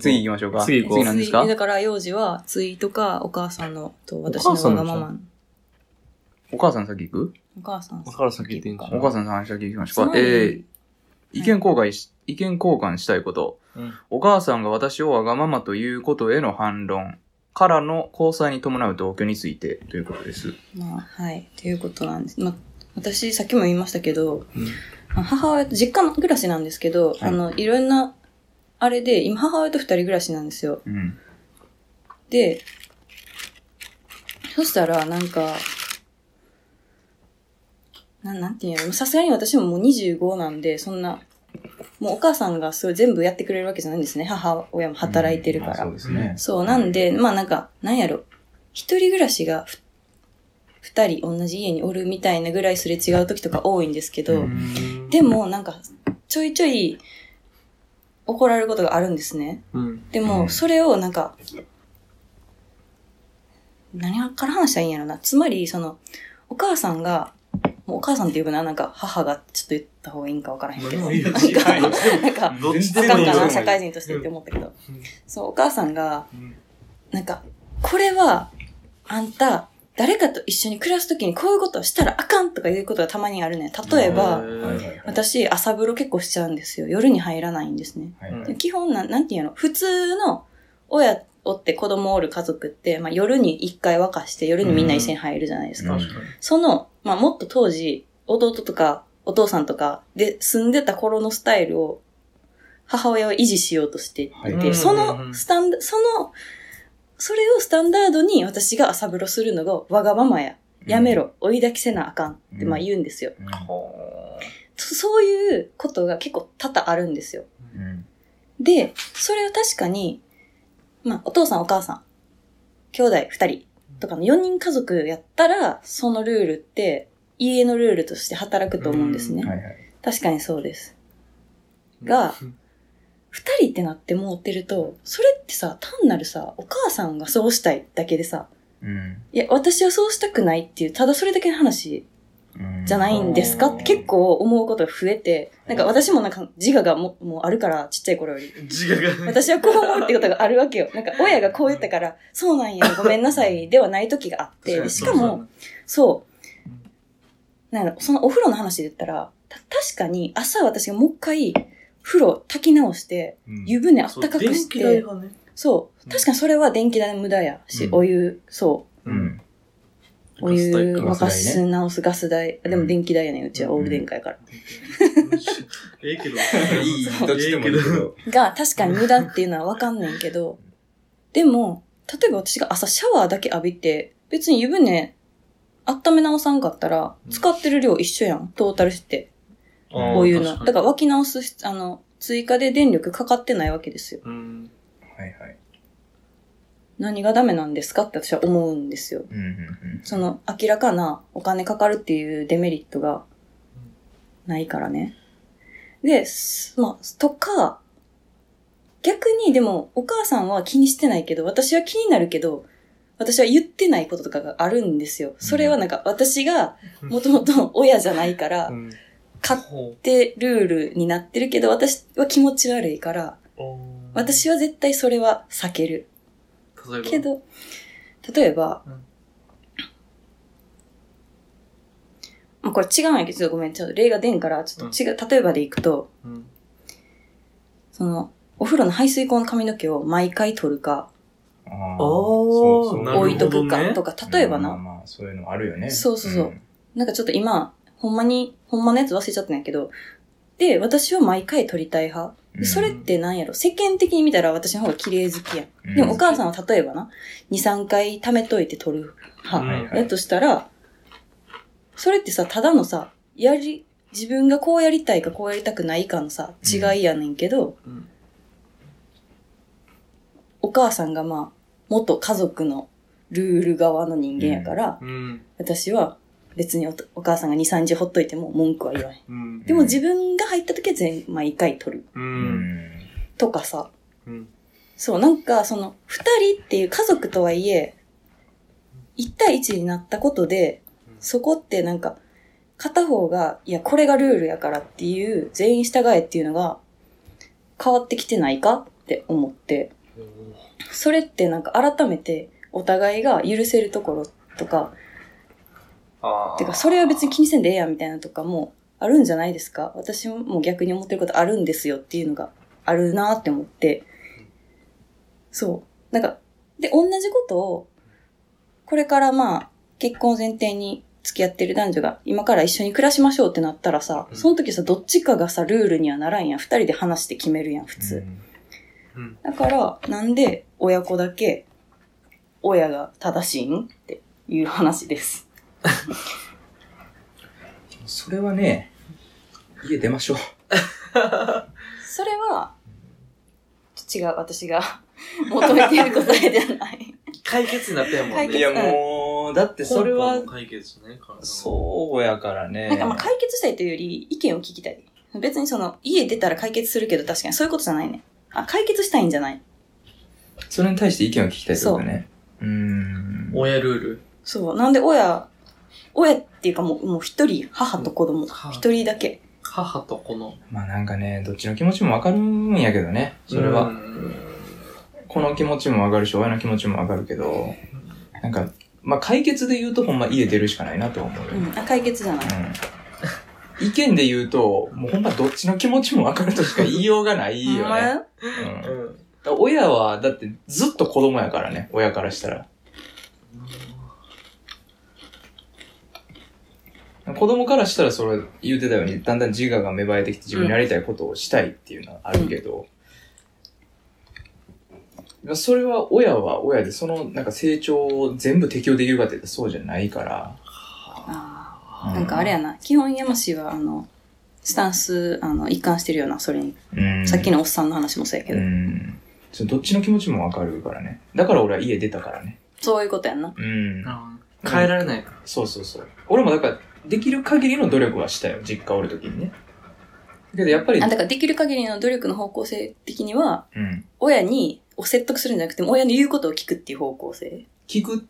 次行きましょうか。次行こう。次なんですか？だから、幼児は、ツイとか、お母さんの、と、私のわがまま。お母さん先行く？お母さんの話先行きましょうか。意見交換したいこと、うん。お母さんが私をわがままということへの反論からの交際に伴う同居についてということです。まあ、はい。ということなんです。まあ、私、さっきも言いましたけど、うん、母親と実家の暮らしなんですけど、はい、いろんな、あれで、今母親と二人暮らしなんですよ。うん、で、そしたら、なんか、なんていうの、さすがに私ももう25なんで、そんな、もうお母さんがすごい全部やってくれるわけじゃないんですね。母親も働いてるから。うん、そうですね。そう、なんで、まあなんか、なんやろ、一人暮らしが二人同じ家におるみたいなぐらいすれ違う時とか多いんですけど、でもなんか、ちょいちょい怒られることがあるんですね。うん、でも、それをなんか、何から話したらいいんやろな。つまり、その、お母さんが、もうお母さんっていうかな、なんか母がちょっと言った方がいいんか分からへんけど、なんか、あかんかな、社会人としてって思ったけど、そう、お母さんが、なんか、これは、あんた、誰かと一緒に暮らすときにこういうことをしたらあかんとかいうことがたまにあるね。例えば、私、朝風呂結構しちゃうんですよ。夜に入らないんですね。で基本なんていうの、普通の親おって子供おる家族って、まあ、夜に一回沸かして夜にみんな一緒に入るじゃないですか。その、まあ、もっと当時弟とかお父さんとかで住んでた頃のスタイルを母親は維持しようとしていて、はい、それをスタンダードに私が朝風呂するのがわがままや。やめろ。追い抱きせなあかんってまあ言うんですよ、うん、そういうことが結構多々あるんですよ、うん、で、それを確かにまあ、お父さんお母さん、兄弟二人とかの4人家族やったら、そのルールって、家のルールとして働くと思うんですね。はいはい、確かにそうです。が、二人ってなってもうてると、それってさ、単なるさ、お母さんがそうしたいだけでさ、うん、いや、私はそうしたくないっていう、ただそれだけの話じゃないんですかって結構思うことが増えて、なんか私もなんか自我がもうあるから、ちっちゃい頃より。自我が、ね、私はこう思うってことがあるわけよ。なんか親がこう言ったから、そうなんや、ごめんなさいではない時があって、しかも、そう、なんかそのお風呂の話で言ったら、確かに朝私がもう一回風呂炊き直して、湯船あったかくして、うん、そう、ね、そう、確かにそれは電気代無駄やし、うん、お湯、そう。うんお湯沸かし直すガス代。でも電気代やねん、うちはオール電化やから。ええけど。いい、どっちでもいいけど。が、確かに無駄っていうのはわかんねんけど、でも、例えば私が朝シャワーだけ浴びて、別に湯船温め直さんかったら、使ってる量一緒やん、トータルして。お湯の。だから沸き直す、追加で電力かかってないわけですよ。うん、はいはい。何がダメなんですかって私は思うんですよ、うんうんうん。その明らかなお金かかるっていうデメリットがないからね。で、まあ、とか、逆にでもお母さんは気にしてないけど、私は気になるけど、私は言ってないこととかがあるんですよ。それはなんか私がもともと親じゃないから、勝手ルールになってるけど、私は気持ち悪いから、私は絶対それは避ける。けど、例えば、うん、まあ、これ違うんやけど、ちょっとごめん、ちょっと例が出んから、ちょっと違う、うん、例えばでいくと、うん、その、お風呂の排水口の髪の毛を毎回取るか、置いとくかとか、ね、例えばな、まあまあまあ、そういうのあるよね。そうそうそう。うん、なんかちょっと今、ほんまのやつ忘れちゃったんやけど、で、私は毎回取りたい派。それってなんやろ、世間的に見たら私の方が綺麗好きやん。でもお母さんは例えばな、2、3回溜めといて取る派だとしたら、それってさ、ただのさ、自分がこうやりたいかこうやりたくないかのさ、違いやねんけど、お母さんがまあ、元家族のルール側の人間やから、私は、別にお母さんが2、3時ほっといても文句は言わない、うん、でも自分が入った時は毎回取る、うん、とかさ、うん、そうなんかその2人っていう家族とはいえ1対1になったことでそこってなんか片方がいやこれがルールやからっていう全員従えっていうのが変わってきてないかっって思って、それってなんか改めてお互いが許せるところとか、てかそれは別に気にせんでええやんみたいなとかもあるんじゃないですか。私も逆に思ってることあるんですよっていうのがあるなって思って、そうなんかで同じことをこれからまあ結婚前提に付き合ってる男女が今から一緒に暮らしましょうってなったらさ、その時さどっちかがさルールにはならんやん。二人で話して決めるやん普通、うんうん、だからなんで親子だけ親が正しいんっていう話ですそれはね家出ましょうそれは違う、私が求めてる答えではない解決になったもんね。いやもうだってそれは解決ね、そうやからね。なんかまあ解決したいというより意見を聞きたい。別にその家出たら解決するけど確かにそういうことじゃないね。あ、解決したいんじゃない。それに対して意見を聞きたいってことね。親ルール。そうなんで親っていうかもう一人母と子供一人だけ。母と子の。まあなんかねどっちの気持ちもわかるんやけどね。それは。この気持ちも上がるし、親の気持ちも上がるけど、なんか、まあ、解決で言うとほんま家出るしかないなと思うよ。うん、解決じゃない。うん、意見で言うと、もうほんまどっちの気持ちも上がるとしか言いようがないよね。うんうん、だ親は、だってずっと子供やからね、親からしたら。子供からしたらそれ言うてたように、だんだん自我が芽生えてきて自分にやりたいことをしたいっていうのはあるけど、うんうんそれは親は親でそのなんか成長を全部適応できるかって言ったらそうじゃないから。あ、なんかあれやな、基本山氏はスタンス一貫してるようなそれに。さっきのおっさんの話もそうやけど。そどっちの気持ちもわかるからね。だから俺は家出たからね。そういうことやんな。変えられないから。そうそうそう。俺もだからできる限りの努力はしたよ、実家おるときにね。だけどやっぱりだからできる限りの努力の方向性的には、親に説得するんじゃなくて親の言うことを聞くっていう方向性。聞く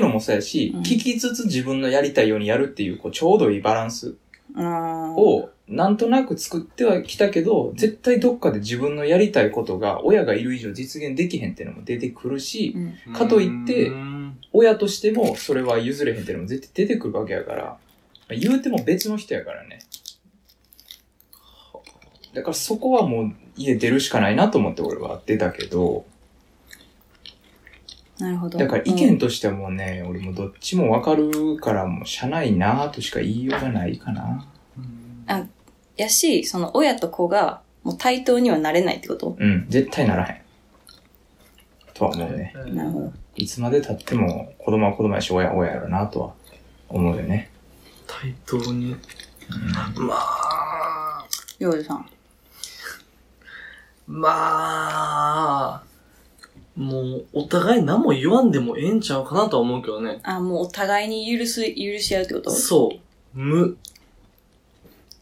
のもそうやし、聞きつつ自分のやりたいようにやるっていう、ちょうどいいバランスをなんとなく作ってはきたけど、絶対どっかで自分のやりたいことが親がいる以上実現できへんっていうのも出てくるし、かといって親としてもそれは譲れへんっていうのも絶対出てくるわけやから、言うても別の人やからね。だからそこはもう家出るしかないなと思って俺は出たけど。なるほど。だから意見としてはもうね、俺もどっちもわかるからもうしゃないなとしか言いようがないかな。あ、やし、その親と子がもう対等にはなれないってこと？うん、絶対ならへん。とは思うね。なるほど。いつまで経っても子供は子供やし親は親やろなとは思うよね。対等に。まあ。ヨウジさん。まあ、もう、お互い何も言わんでもええんちゃうかなとは思うけどね。あ、もうお互いに許し合うってこと？そう。無。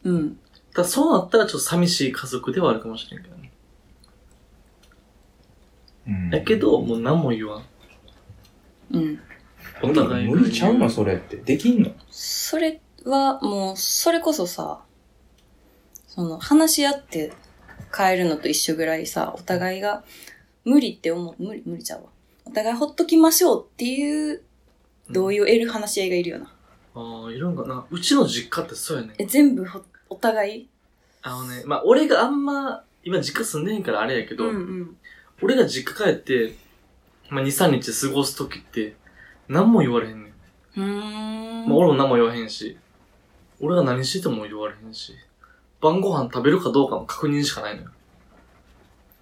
うん。だそうなったらちょっと寂しい家族ではあるかもしれんけどね。だけど、もう何も言わん。お互い無理ちゃうのそれって。できんの？それは、もう、それこそさ、話し合って、変えるのと一緒ぐらいさ、お互いが無理って無理ちゃうわ。お互いほっときましょうっていう同意を得る話し合いがいるよな。ああ、いるんかな。うちの実家ってそうやね。全部お互い？まあ俺があんま、今実家住んでへんからあれやけど、俺が実家帰って、まあ2、3日過ごすときって、何も言われへんねん。まあ俺も何も言わへんし、俺が何してても言われへんし。晩ご飯食べるかどうかの確認しかないのよ。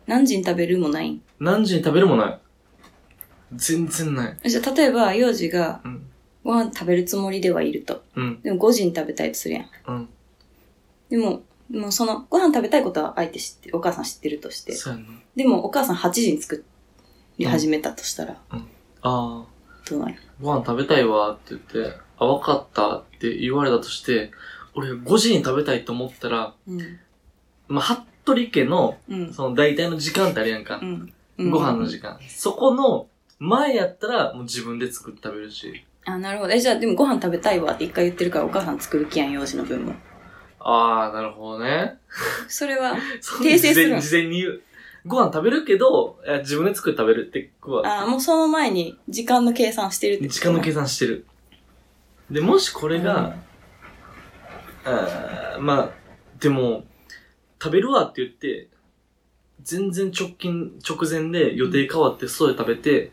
何時に食べるもない？何時に食べるもない。全然ない。じゃあ例えば、幼児がご飯食べるつもりではいると。でも5時に食べたいとするやん。でも、もうそのご飯食べたいことは相手知って、お母さん知ってるとして。そうやな。でもお母さん8時に作り始めたとしたら。どうなる？ご飯食べたいわって言って、あ、わかったって言われたとして、俺5時に食べたいと思ったら、まあ、服部家の、その大体の時間ってあるやんか。ご飯の時間。そこの前やったら、もう自分で作って食べるし。あ、なるほど。じゃあ、でもご飯食べたいわって一回言ってるから、お母さん作る気やん、幼児の分も。あー、なるほどね。それは、訂正するの？事前に言う。ご飯食べるけど、自分で作って食べるってことは。あ、もうその前に時間の計算してるってこと。時間の計算してる。で、もしこれが、まあ、でも、食べるわって言って、全然直前で予定変わって外で食べて、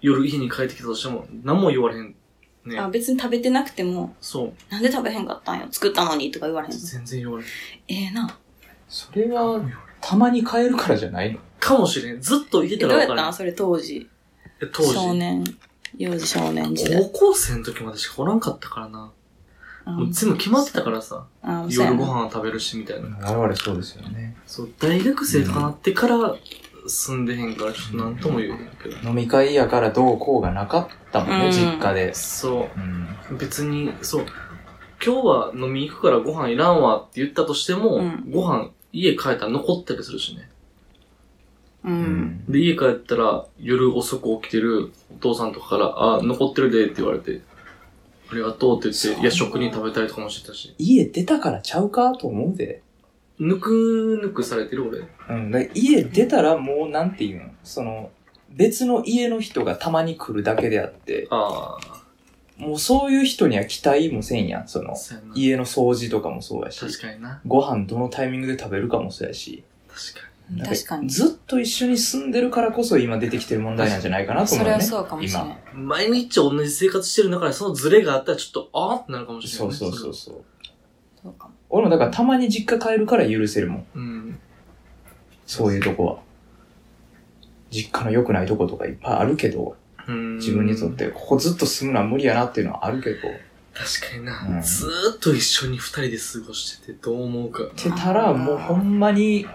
夜家に帰ってきたとしても、何も言われへん。ね、あ、別に食べてなくても、そう。なんで食べへんかったんよ、作ったのにとか言われへん。全然言われへん。ええー、な。それは、たまに変えるからじゃないのかもしれん。ずっといてたら分からん。どうやったんそれ当時。当時。少年。幼児少年時代。高校生の時までしかおらんかったからな。もう全部決まってたからさ。夜ご飯食べるしみたいな。我々そうですよね。そう、大学生とかなってから住んでへんから、ちょっとなんとも言えへんけど、うん。飲み会やからどうこうがなかったもんね、うん、実家で。そう、うん。別に、そう。今日は飲み行くからご飯いらんわって言ったとしても、うん、ご飯家帰ったら残ったりするしね。うん。で、家帰ったら夜遅く起きてるお父さんとかから、あ、残ってるでって言われて。ありがとうって言って、夜食に食べたりとかもしてたし。家出たからちゃうかと思うで。ぬくぬくされてる俺。うん。だから家出たらもうなんて言うのその、別の家の人がたまに来るだけであって。ああ。もうそういう人には期待もせんやん。その、家の掃除とかもそうやし。確かにな。ご飯どのタイミングで食べるかもそうやし。確かに。確かに。ずっと一緒に住んでるからこそ今出てきてる問題なんじゃないかなと思うね。それはそうかもしれない。今。毎日同じ生活してる中でそのズレがあったらちょっと、あーってなるかもしれない、ね。そう。そうかも。俺もだからたまに実家帰るから許せるもん。うん。そういうとこは。実家の良くないとことかいっぱいあるけど、自分にとって、ここずっと住むのは無理やなっていうのはあるけど。確かにな。うん、ずーっと一緒に二人で過ごしててどう思うか。ってたら、もうほんまに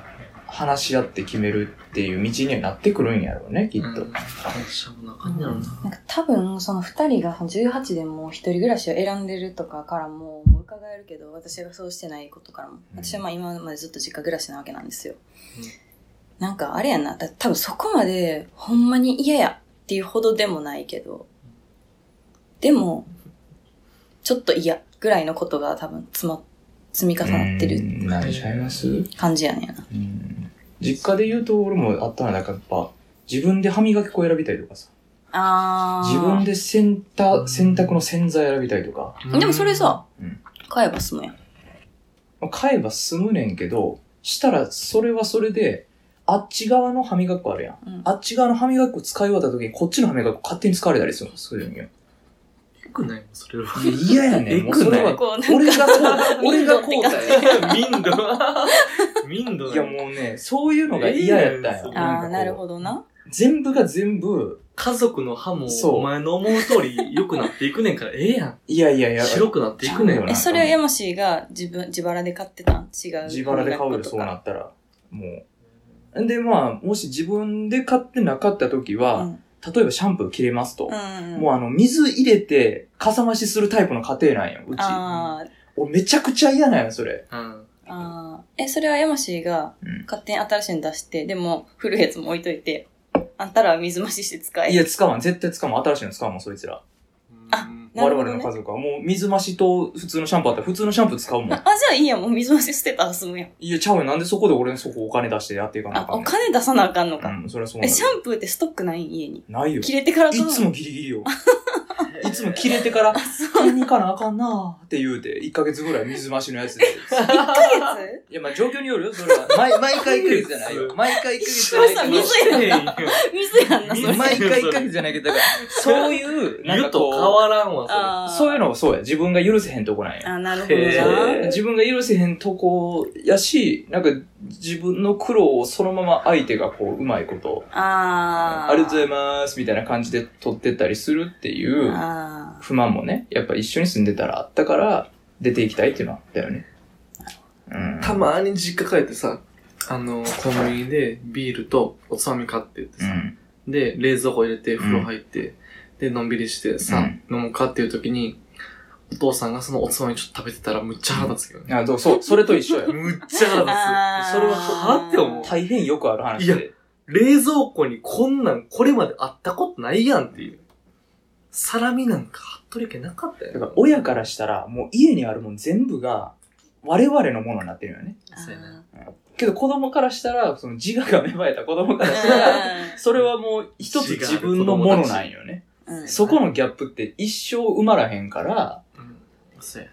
話し合って決めるっていう道にはなってくるんやろうね、きっと。話もなかんやろな。なんか多分、その二人が18でもう一人暮らしを選んでるとかからもう伺えるけど、私がそうしてないことからも。私はまあ今までずっと実家暮らしなわけなんですよ。うん、なんかあれやな。多分そこまでほんまに嫌や。っていうほどでもないけど、でもちょっと嫌ぐらいのことが多分積み重なってる感じやねんな。実家で言うと俺もあったのだからやっぱ自分で歯磨き粉選びたいとかさ、あ、自分で洗濯の洗剤選びたいとか。でもそれさ、買えば済むやん。買えば済むねんけど、したらそれはそれで。あっち側の歯磨き粉あるやん。うん、あっち側の歯磨き粉使い終わった時にこっちの歯磨き粉勝手に使われたりするの。そういうのよ。よくないもん、それは。いややねん。もうそれは、俺がこうだよ。民度。いやもうね、そういうのが嫌やったんよ。ああ、なるほどな。全部が全部、家族の歯もお前の思う通り良くなっていくねんから、ええやん。いや。白くなっていくねんよ。それはヤマシーが自腹で買ってたん？違う。自腹で買うよ、そうなったら。もう。で、まあ、もし自分で買ってなかった時は、例えばシャンプー切れますと。もう水入れて、かさ増しするタイプの家庭なんよ、うち。俺めちゃくちゃ嫌なんよ、それ。それはヤマシーが、勝手に新しいの出して、でも、古いやつも置いといて、あんたらは水増しして使え。いや、使わん。絶対使わん。新しいの使わんもん、そいつら。あ、ね、我々の家族はもう水増しと普通のシャンプーあったら普通のシャンプー使うもん。あ、じゃあいいやん。もう水増し捨てたら済むやん。いや、ちゃうよ。なんでそこで俺のそこお金出してやっていかなあかんの。あ、お金出さなあかんのか。うん、それはそうなの。シャンプーってストックない家に。ないよ。切れてから買うの。いつもギリギリよ。いつも切れてから、買いに行かなあかんなーって言うて、1ヶ月ぐらい水増しのやつで。1ヶ月？いや、まあ状況によるよ、それは。毎回1ヶ月じゃないよ。毎回1ヶ月じゃないけど。水やんな。水やんな、それ。毎回1ヶ月じゃないけど、だから、そういう、なんかこう。変わらんわ、それ。そういうのもそうや。自分が許せへんとこなんや。あ、なるほどな。自分が許せへんとこやし、なんか、自分の苦労をそのまま相手がこう、うまいこと。ありがとうございます、みたいな感じで取ってったりするっていう。不満もね、やっぱ一緒に住んでたらあったから出ていきたいっていうのはあったよね。うん、たまに実家帰ってさ、コンビニでビールとおつまみ買ってってさ、で、冷蔵庫入れて風呂入って、で、のんびりしてさ、飲もうかっていう時に、お父さんがそのおつまみちょっと食べてたらむっちゃ腹立つけどね。そう、それと一緒や。むっちゃ腹立つ。それは腹って思う。大変よくある話で。いや、冷蔵庫にこれまであったことないやんっていう。サラミなんか貼っとるけなかったよ。だから親からしたら、もう家にあるもん全部が、我々のものになってるよね。そうやな。けど子供からしたら、その自我が芽生えた子供からしたら、それはもう一つ自分のものなんよね。そこのギャップって一生埋まらへんから、そうや。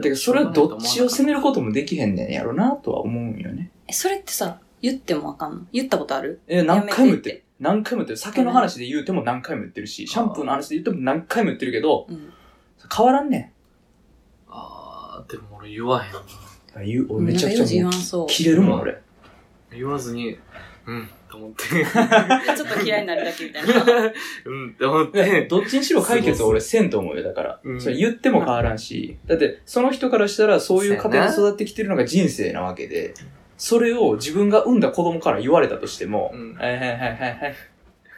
てかそれはどっちを責めることもできへんねんやろなとは思うんよね。それってさ、言ってもわかんの？言ったことある？何回も言ってる。何回も言ってる。酒の話で言うても何回も言ってるし、シャンプーの話で言っても何回も言ってるけど、変わらんねん。あー、でも俺言わへんな。俺めちゃくちゃもう切れるもん、俺。言わずに、うん、と思って。ちょっと嫌いになるだけみたいな。うん、と思って。どっちにしろ解決は俺せんと思うよ、だから。それ言っても変わらんし。だって、その人からしたらそういう家庭で育ってきてるのが人生なわけで、それを自分が産んだ子供から言われたとしても、はい、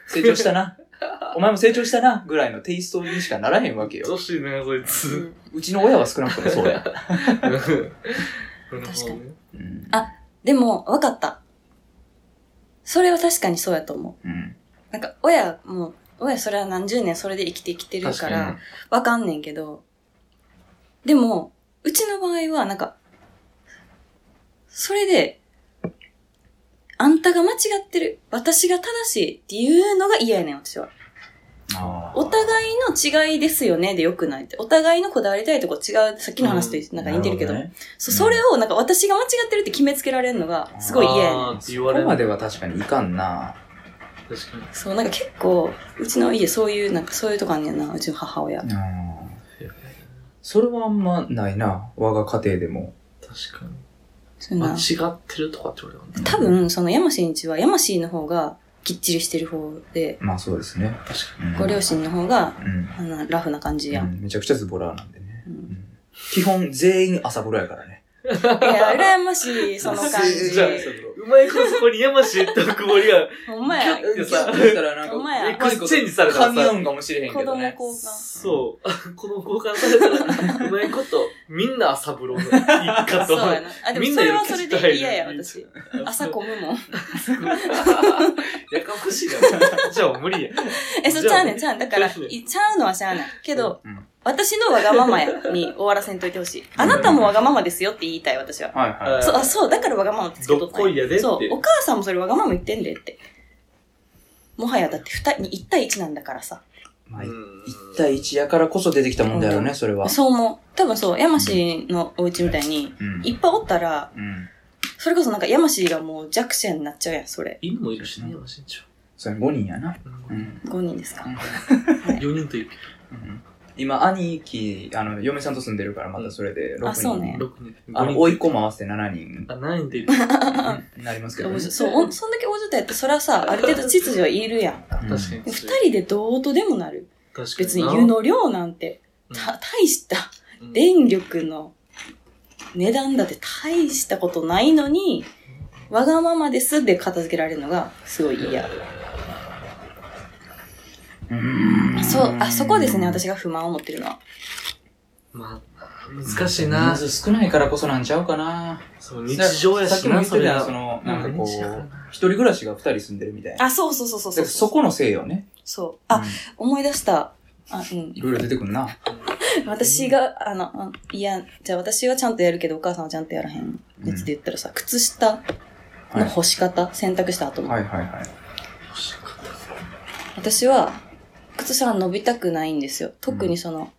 成長したな。お前も成長したなぐらいのテイストにしかならへんわけよ。女子ね、そいつ。うちの親は少なくともそうや。確かに。うん、あ、でも、わかった。それは確かにそうやと思う。うん、なんか、親それは何十年それで生きてきてるから、わかんねんけど、でも、うちの場合は、なんか、それで、あんたが間違ってる、私が正しいっていうのが嫌やねん、私は。お互いの違いですよねでよくないって。お互いのこだわりたいとこ違う、さっきの話となんか似てるけど、ね、それをなんか私が間違ってるって決めつけられるのがすごい嫌やねん。そこまでは確かにいかんな。確かに。そう、なんか結構、うちの家そういう、なんかそういうとこあんねんな、うちの母親。それはあんまないな、我が家庭でも。確かに。間違ってるとかってことなんだ、ね、多分、そのヤマシンちはヤマシンの方がきっちりしてる方で。まあそうですね。確かに。ご両親の方が、ラフな感じやん。めちゃくちゃズボラなんでね。基本全員朝風呂やからね。いや、羨ましい、その感じ。じゃあ、うまいことそこにヤマシンと曇りが、ほんまや。キュッてさ、したらなんか、エクスチェンジされたらさ、噛み合うんかもしれへんけどね。子供交換。そう。子供交換されたら、うまいこと、みんな朝風呂の一家と。そうやな。あ、でもそれはそれで嫌や、私。朝混むもん。やかましいな。じゃあ無理や。そう、ちゃうねん、ちゃうねん。だから、ちゃうのはしゃあない。けど、私のわがままやに終わらせんといてほしい。あなたもわがままですよって言いたい、私は。はいはい。そう、あ、そう、だからわがままってつけとった。どっこいやでって。そう、お母さんもそれわがまま言ってんでって。もはやだって1対1なんだからさ。まあ、1対1やからこそ出てきたもんだよね、それは。そう思う。多分そう、ヤマシのお家みたいに、いっぱいおったら、それこそなんかヤマシがもう弱者になっちゃうやん、それ。犬もいるしね、ヤマシんちは。それ5人やな。5人ですか。4人という。今、兄貴、嫁さんと住んでるから、またそれで6人。あ、そうね。甥っ子も合わせて7人。あ、7人って言うなりますけどね。そう、そんだけ大所帯やって、それはさ、ある程度秩序はいるやん。確かに。2人でどうとでもなる。確かに。別に湯の量なんて、大した、電力の値段だって大したことないのに、わがままですで片付けられるのが、すごい嫌。そう、あそこですね、私が不満を持ってるのは。まあ、難しいな。人数少ないからこそなんちゃうかな。そう、日常やしな。さっきも言ってたその、なんかこう、一人暮らしが二人住んでるみたいな。あ、そうそうそうそうそう。そこのせいよね。そう。あ、思い出した。あ、うん。いろいろ出てくるな。私が、いや、じゃあ私はちゃんとやるけど、お母さんはちゃんとやらへん。やつで言ったらさ、靴下の干し方、洗濯した後の。はいはいはい。干し方。私は、靴下は伸びたくないんですよ。特にその、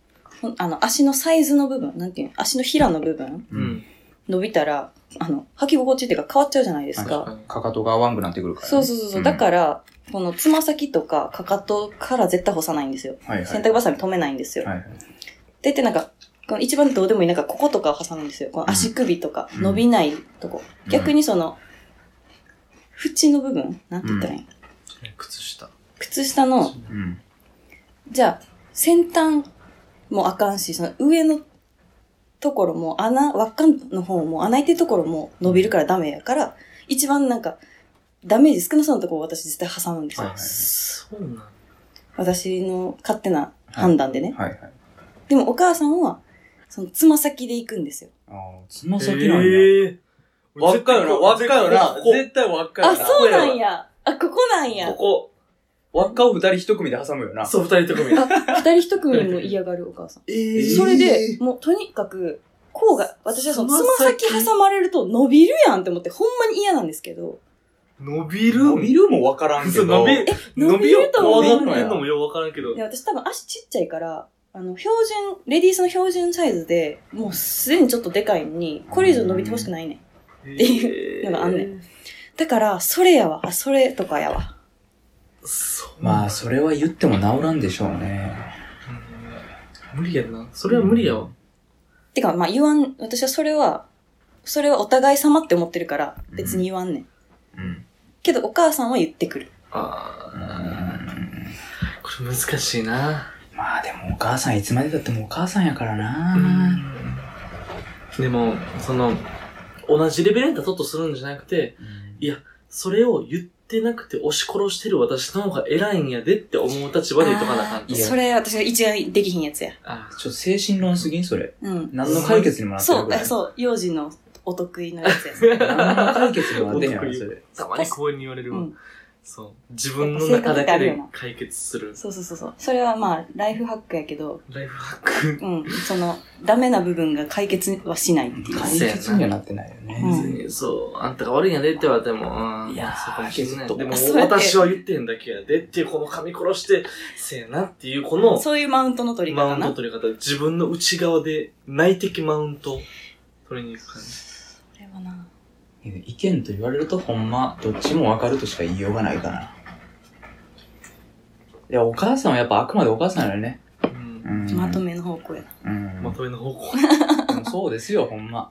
足のサイズの部分、なんていうの、足のひらの部分、伸びたら、履き心地っていうか変わっちゃうじゃないですか。かかとが合わんくなってくるから、ね。そう。だから、このつま先とかかかとから絶対干さないんですよ。はいはい、洗濯バサミ止めないんですよ。はいはい、でってなんか、この一番どうでもいい、なんかこことかを挟むんですよ。この足首とか、伸びないとこ。逆にその、縁の部分なんて言ったらいいの、靴下の、じゃあ、先端もあかんし、その上のところも輪っかの方も穴開いてるところも伸びるからダメやから、一番なんか、ダメージ少なそうなところを私絶対挟むんですよ。はいはい、そうなんだ。私の勝手な判断でね。はいはいはい、でもお母さんは、そのつま先で行くんですよ。ああ、つま先なんや。輪っかよな。絶対輪っかよな。あ、そうなんや。あ、ここなんや。ここ。輪っかを二人一組で挟むよな。そう、二人一組。二人一組も嫌がるお母さん。それで、もうとにかく、甲が、私はそのつま先挟まれると伸びるやんって思って、ほんまに嫌なんですけど。伸びるもわからんけど。伸びるとも分かんのもようわからんけど。いや、私多分足ちっちゃいから、標準、レディースの標準サイズで、もうすでにちょっとでかいのに、これ以上伸びてほしくないねん。っていうのがあんねん。だから、それとかやわ。まあ、それは言っても治らんでしょうね。無理やな。それは無理やわ。てか、まあ言わん、私はそれはお互い様って思ってるから、別に言わんねん。うん、けどお母さんは言ってくる。これ難しいな。まあでもお母さんいつまでだってもお母さんやからな。でもその同じレベルに立とうとするんじゃなくて、いやそれを言ってなくて押し殺してる私の方が偉いんやでって思う立場で言っとかなあかんと。それ私が一番できひんやつや。あ、ちょっと精神論すぎんそれ。うん。何の解決にもなってるぐらい。そう、幼児の。お得意のやつですね。何の解決もあってんやろ、それ。たまに公園に言われるわ、うん。そう。自分の中だけで解決する。そう。それはまあ、ライフハックやけど。ライフハックうん。その、ダメな部分が解決はしないっていう。解決にはなってないよね。うん、そう。あんたが悪いんやでって言われても、いやー、そうかもしれない。でも、私は言ってんだけやでっていう、この噛み殺して、せやなっていう、この。そういうマウントの取り方な。マウントの取り方。自分の内側で、内的マウント取りに行く感じ。な意見と言われるとほんまどっちも分かるとしか言いようがないかな。いやお母さんはやっぱあくまでお母さんだよね、うん、まとめの方向やな、うん、まとめの方向でもそうですよほんま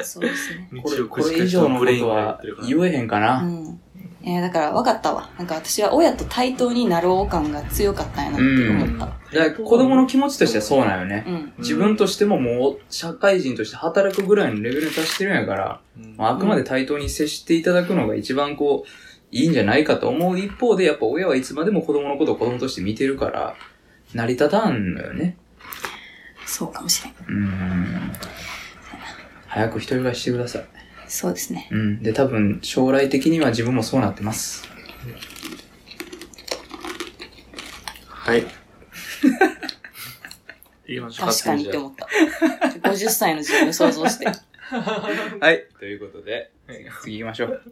そうですねこれ以上のことは言えへんかな、うん、だから分かったわ。なんか私は親と対等になろう感が強かったんやなって思った、うん、だから子供の気持ちとしてはそうなんよね、うん、自分としてももう社会人として働くぐらいのレベルに達してるんやから、うんまあ、あくまで対等に接していただくのが一番こういいんじゃないかと思う一方でやっぱ親はいつまでも子供のことを子供として見てるから成り立たんのよね。そうかもしれん。早く一人暮らししてください。そうですね、うん、で多分将来的には自分もそうなってます、うん、はい確かにって思った50歳の自分を想像してはいということで次行きましょう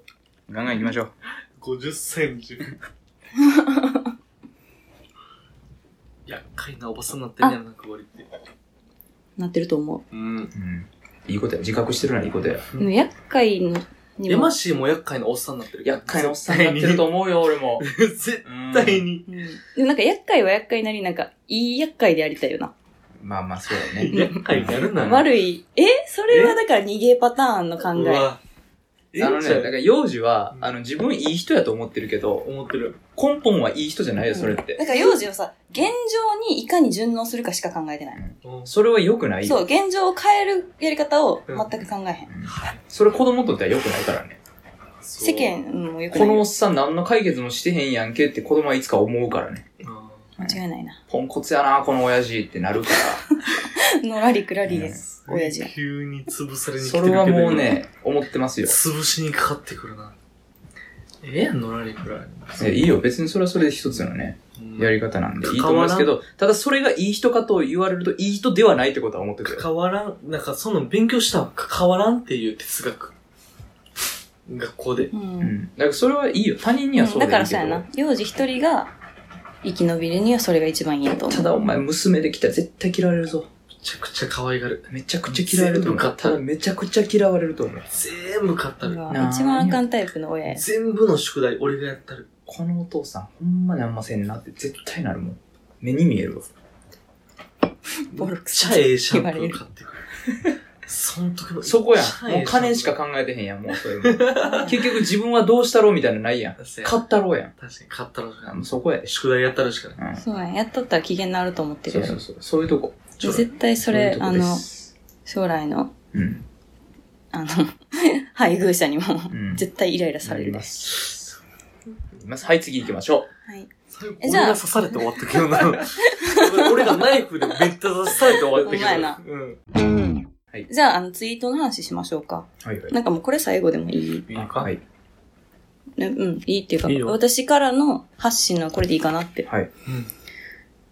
ガンガン行きましょう50歳の自分厄介なおばさんになってんねんなくばりってなってると思う、うんうん、いいことや自覚してるならいいことや、うん、厄介のヤマシーも厄介なおっさんになってる。厄介なおっさんになってると思うよ、俺も。絶対に。うん、でもなんか厄介は厄介なり、なんか、いい厄介でありたいよな。まあまあ、そうだね。厄介になるな。悪い。それはだから逃げパターンの考え。だから幼児は、自分いい人やと思ってるけど、思ってる。根本はいい人じゃないよ、それって。だから幼児はさ、現状にいかに順応するかしか考えてない。うん、それは良くないよ。そう、現状を変えるやり方を全く考えへん。うん、それ子供にとっては良くないからね。世間も良くない。このおっさん何の解決もしてへんやんけって子供はいつか思うからね。うん、間違いないな。ポンコツやな、この親父ってなるから。のらりくらりです、うん、親父は。急に潰されに来てるけど。それはもうね、思ってますよ。潰しにかかってくるな。のらりくらり。いいよ、別にそれはそれで一つのね、やり方なんでいいと思いますけど、ただそれがいい人かと言われるといい人ではないってことは思ってたよ。関わらん、なんかその勉強した関わらんっていう哲学。学校で。うん。だからそれはいいよ、他人にはそうでいいけど、うん、だからそうやな。幼児一人が生き延びるにはそれが一番いいと思う。ただお前娘できたら絶対嫌われるぞ。めちゃくちゃ可愛がる。めちゃくちゃ嫌われると思う。全部語る。めちゃくちゃ嫌われると思う。全部語る。一番あかんタイプの親や。全部の宿題俺がやったる。このお父さんほんまにあんませんなって絶対なるもん。目に見えるわ。ボロクソ。めっちゃええシャンプー買ってくる。そん時も。そこやん。もう金しか考えてへんやん、もうそういうの。結局自分はどうしたろうみたいなのないやん。買ったろうやん。確かに買ったろうしかない。もうそこやで。宿題やったろうしかない。うん、そうやん。やっとったら機嫌なると思ってるよ。そう。そういうとこ。絶対それ、将来の、うん、配偶者にも、うん、絶対イライラされるです。はい、次行きましょう。はい。俺が刺されて終わったけどな。俺がナイフでめっちゃ刺されて終わったけど。うまいな。うん。はい。じゃあ、ツイートの話しましょうか。はい。なんかもうこれ最後でもいい？いいか？はい。うん、いいっていうか、いい私からの発信のこれでいいかなって。はい。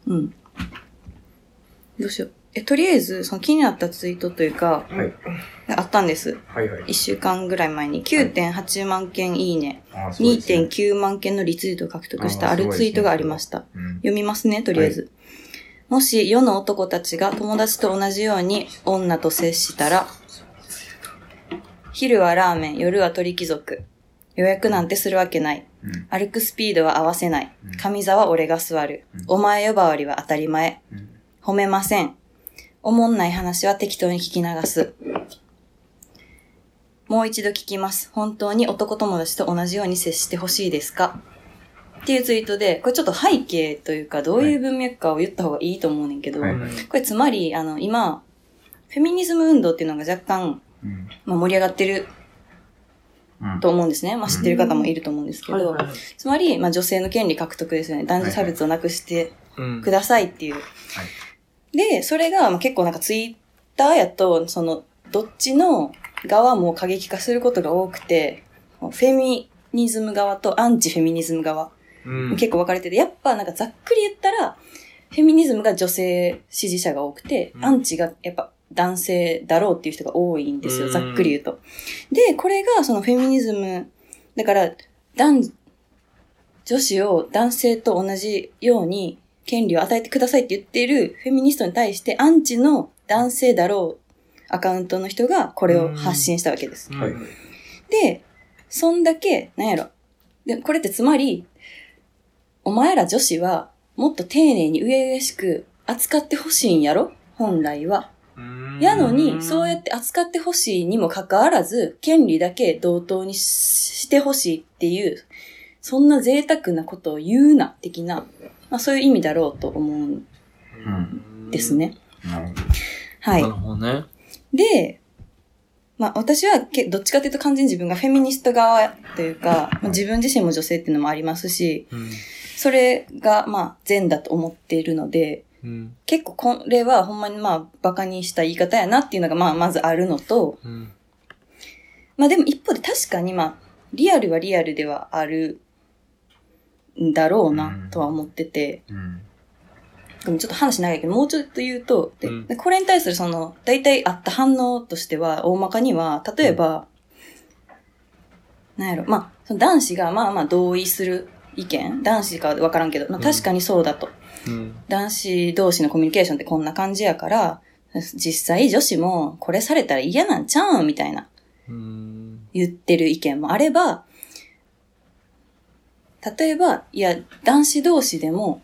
うん。どうしよう。とりあえずその気になったツイートというか、はい、あったんです、はいはい、1週間ぐらい前に 9.8 万件いいね、はい、2.9 万件のリツイートを獲得したあるツイートがありました、うん、読みますねとりあえず、はい、もし世の男たちが友達と同じように女と接したら、昼はラーメン、夜は鳥貴族、予約なんてするわけない、うん、歩くスピードは合わせない、うん、上座は俺が座る、うん、お前呼ばわりは当たり前、うん、褒めません、おもんない話は適当に聞き流す。もう一度聞きます。本当に男友達と同じように接してほしいですか？っていうツイートで、これちょっと背景というか、どういう文脈かを言った方がいいと思うねんけど、はい、これつまり、今、フェミニズム運動っていうのが若干、まあ、盛り上がってると思うんですね。まあ、知ってる方もいると思うんですけど、つまり、まあ、女性の権利獲得ですよね。男女差別をなくしてくださいっていう。はいはい、で、それが結構なんかツイッターやと、その、どっちの側も過激化することが多くて、フェミニズム側とアンチフェミニズム側、うん、結構分かれてて、やっぱなんかざっくり言ったら、フェミニズムが女性支持者が多くて、うん、アンチがやっぱ男性だろうっていう人が多いんですよ、うん、ざっくり言うと。で、これがそのフェミニズム、だから、女子を男性と同じように、権利を与えてくださいって言っているフェミニストに対してアンチの男性だろうアカウントの人がこれを発信したわけです。はい、で、そんだけ、なんやろ。で、これってつまり、お前ら女子はもっと丁寧に上々しく扱ってほしいんやろ本来は。やのに、そうやって扱ってほしいにもかかわらず、権利だけ同等にしてほしいっていう、そんな贅沢なことを言うな、的な。まあそういう意味だろうと思うんですね。なるほど。はい。なるほどね。で、まあ私はどっちかというと完全に自分がフェミニスト側というか、まあ、自分自身も女性っていうのもありますし、うん、それがまあ善だと思っているので、うん、結構これはほんまにまあバカにした言い方やなっていうのがまあまずあるのと、うん、まあでも一方で確かにまあリアルはリアルではあるだろうなとは思ってて、うん、でもちょっと話長いけどもうちょっと言うと、うん、でこれに対するその大体あった反応としては大まかには例えば、うん、なんやろまあその男子がまあまあ同意する意見男子か分からんけど、まあ、確かにそうだと、うん、男子同士のコミュニケーションってこんな感じやから実際女子もこれされたら嫌なんちゃうんみたいな、うん、言ってる意見もあれば例えば、いや、男子同士でも、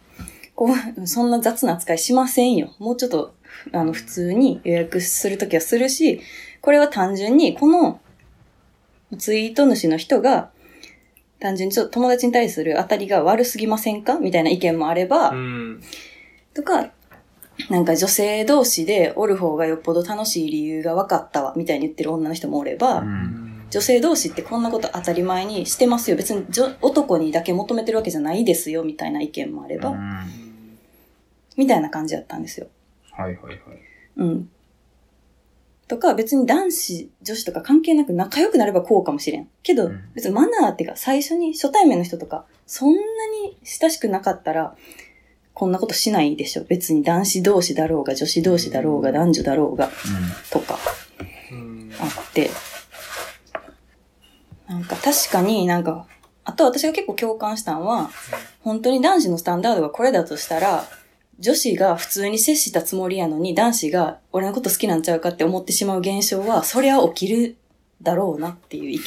こう、そんな雑な扱いしませんよ。もうちょっと、普通に予約するときはするし、これは単純に、この、ツイート主の人が、単純にちょっと友達に対する当たりが悪すぎませんかみたいな意見もあれば、うん、とか、なんか女性同士でおる方がよっぽど楽しい理由が分かったわ、みたいに言ってる女の人もおれば、うん女性同士ってこんなこと当たり前にしてますよ。別に男にだけ求めてるわけじゃないですよ、みたいな意見もあれば。みたいな感じだったんですよ。はいはいはい。うん。とか、別に男子、女子とか関係なく仲良くなればこうかもしれん。けど、別にマナーっていうか、最初に初対面の人とか、そんなに親しくなかったら、こんなことしないでしょ。別に男子同士だろうが、女子同士だろうが、男女だろうが、とか、あって。なんか確かになんか、あと私が結構共感したのは、本当に男子のスタンダードがこれだとしたら、女子が普通に接したつもりやのに男子が俺のこと好きなんちゃうかって思ってしまう現象は、そりゃ起きるだろうなっていう意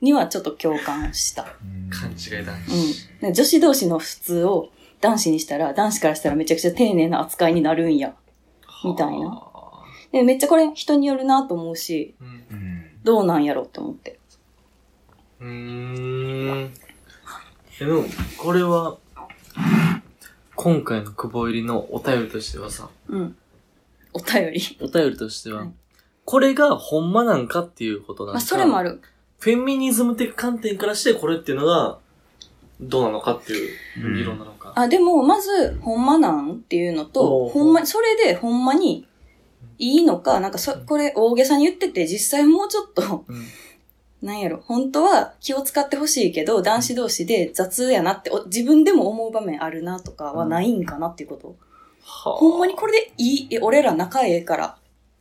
見にはちょっと共感した。勘違い男子。うん。女子同士の普通を男子にしたら、男子からしたらめちゃくちゃ丁寧な扱いになるんや、みたいな。でめっちゃこれ人によるなと思うし、うん、どうなんやろって思って。でも、これは、今回の久保入りのお便りとしてはさ、うん。お便りとしては、はい、これがほんまなんかっていうことなんか、まあ、それもある。フェミニズム的観点からしてこれっていうのが、どうなのかっていう議論なのか。あ、でも、まず、ほんまなんっていうのと、ほんま、それでほんまにいいのか、なんかこれ大げさに言ってて、実際もうちょっと、うんなんやろ本当は気を使ってほしいけど男子同士で雑やなって自分でも思う場面あるなとかはないんかなっていうこと、ほんまにこれでいい？俺ら仲ええからっ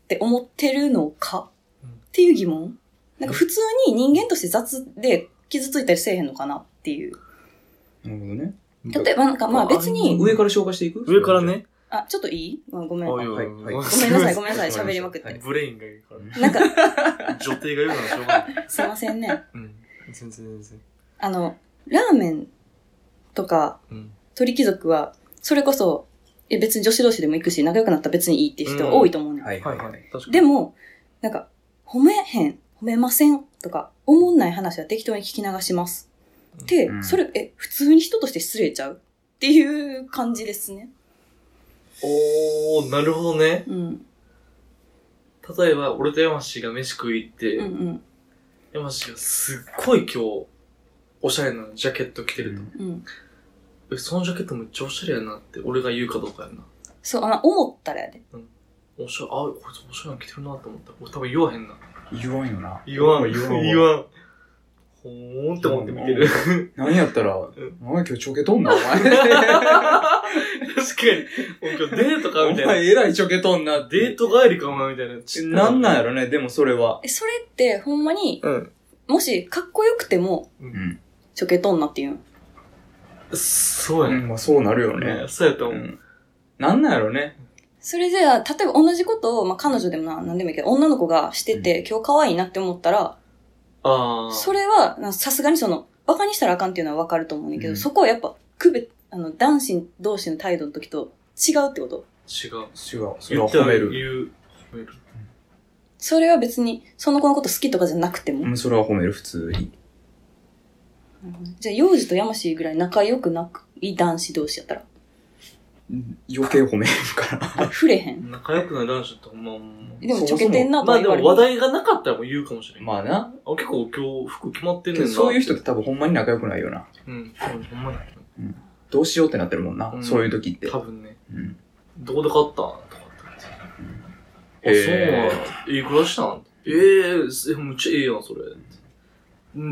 て思ってるのかっていう疑問。なんか普通に人間として雑で傷ついたりせえへんのかなっていう。なるほどね。例えばなんかまあ別に。上から消化していく？上からね。あ、ちょっといい？ごめん。はいはい、ごめんなさい、ごめんなさい。喋りまくって。ブレインがいるからね。なんか。女帝が言うからしょうがない。すいませんね。うん。全然全然。ラーメンとか、鳥貴族は、それこそ、別に女子同士でも行くし、仲良くなったら別にいいっていう人多いと思うね、うん。はいはいはい。でも、なんか、褒めへん、褒めませんとか、思んない話は適当に聞き流します。で、うん、それ、普通に人として失礼ちゃうっていう感じですね。おー、なるほどね。うん。例えば、俺と山氏が飯食い行って、うんうん、山氏がすっごい今日、おしゃれなジャケット着てると、うん、そのジャケットめっちゃおしゃれやなって俺が言うかどうかやな。そう、思ったらやで、うん、おしゃれ、あ、こいつおしゃれな着てるなと思ったら俺多分言わへんな。言わんよな。言わんほーんって思って見てる。何やったら、うん、お前今日ちょけとんなお前。確かに今日デートかみたいな。お前えらいちょけとんな。デート帰りかお前みたいな。なんなんやろね。でもそれはそれってほんまに、うん、もしかっこよくても、うん、ちょけとんなって言う。そうやね。まあそうなるよね。そうやと思う。うん、なんやろね。それじゃあ、例えば同じことを、まあ彼女でもなんでもいいけど、女の子がしてて、うん、今日可愛いなって思ったら、あ、それは、さすがにバカにしたらあかんっていうのはわかると思うんだけど、うん、そこはやっぱ、男子同士の態度の時と違うってこと？違う。それは褒める。褒める。それは別に、その子のこと好きとかじゃなくても。うん、それは褒める、普通に。じゃあ、幼児とやましいぐらい仲良くない男子同士やったら余計褒めへんから。触れへん。仲良くない男子ってほんま、でもちょけてんなとは言われる。まあでも話題がなかったらも言うかもしれない。まあな。結構今日服決まってんねんな。そういう人って多分ほんまに仲良くないよな。うん、ほんまない、うん。どうしようってなってるもんな、うん、そういう時って。多分ね。うん。どこで買ったとかって。そうなの。いくらしたん？めっちゃええやん、それ。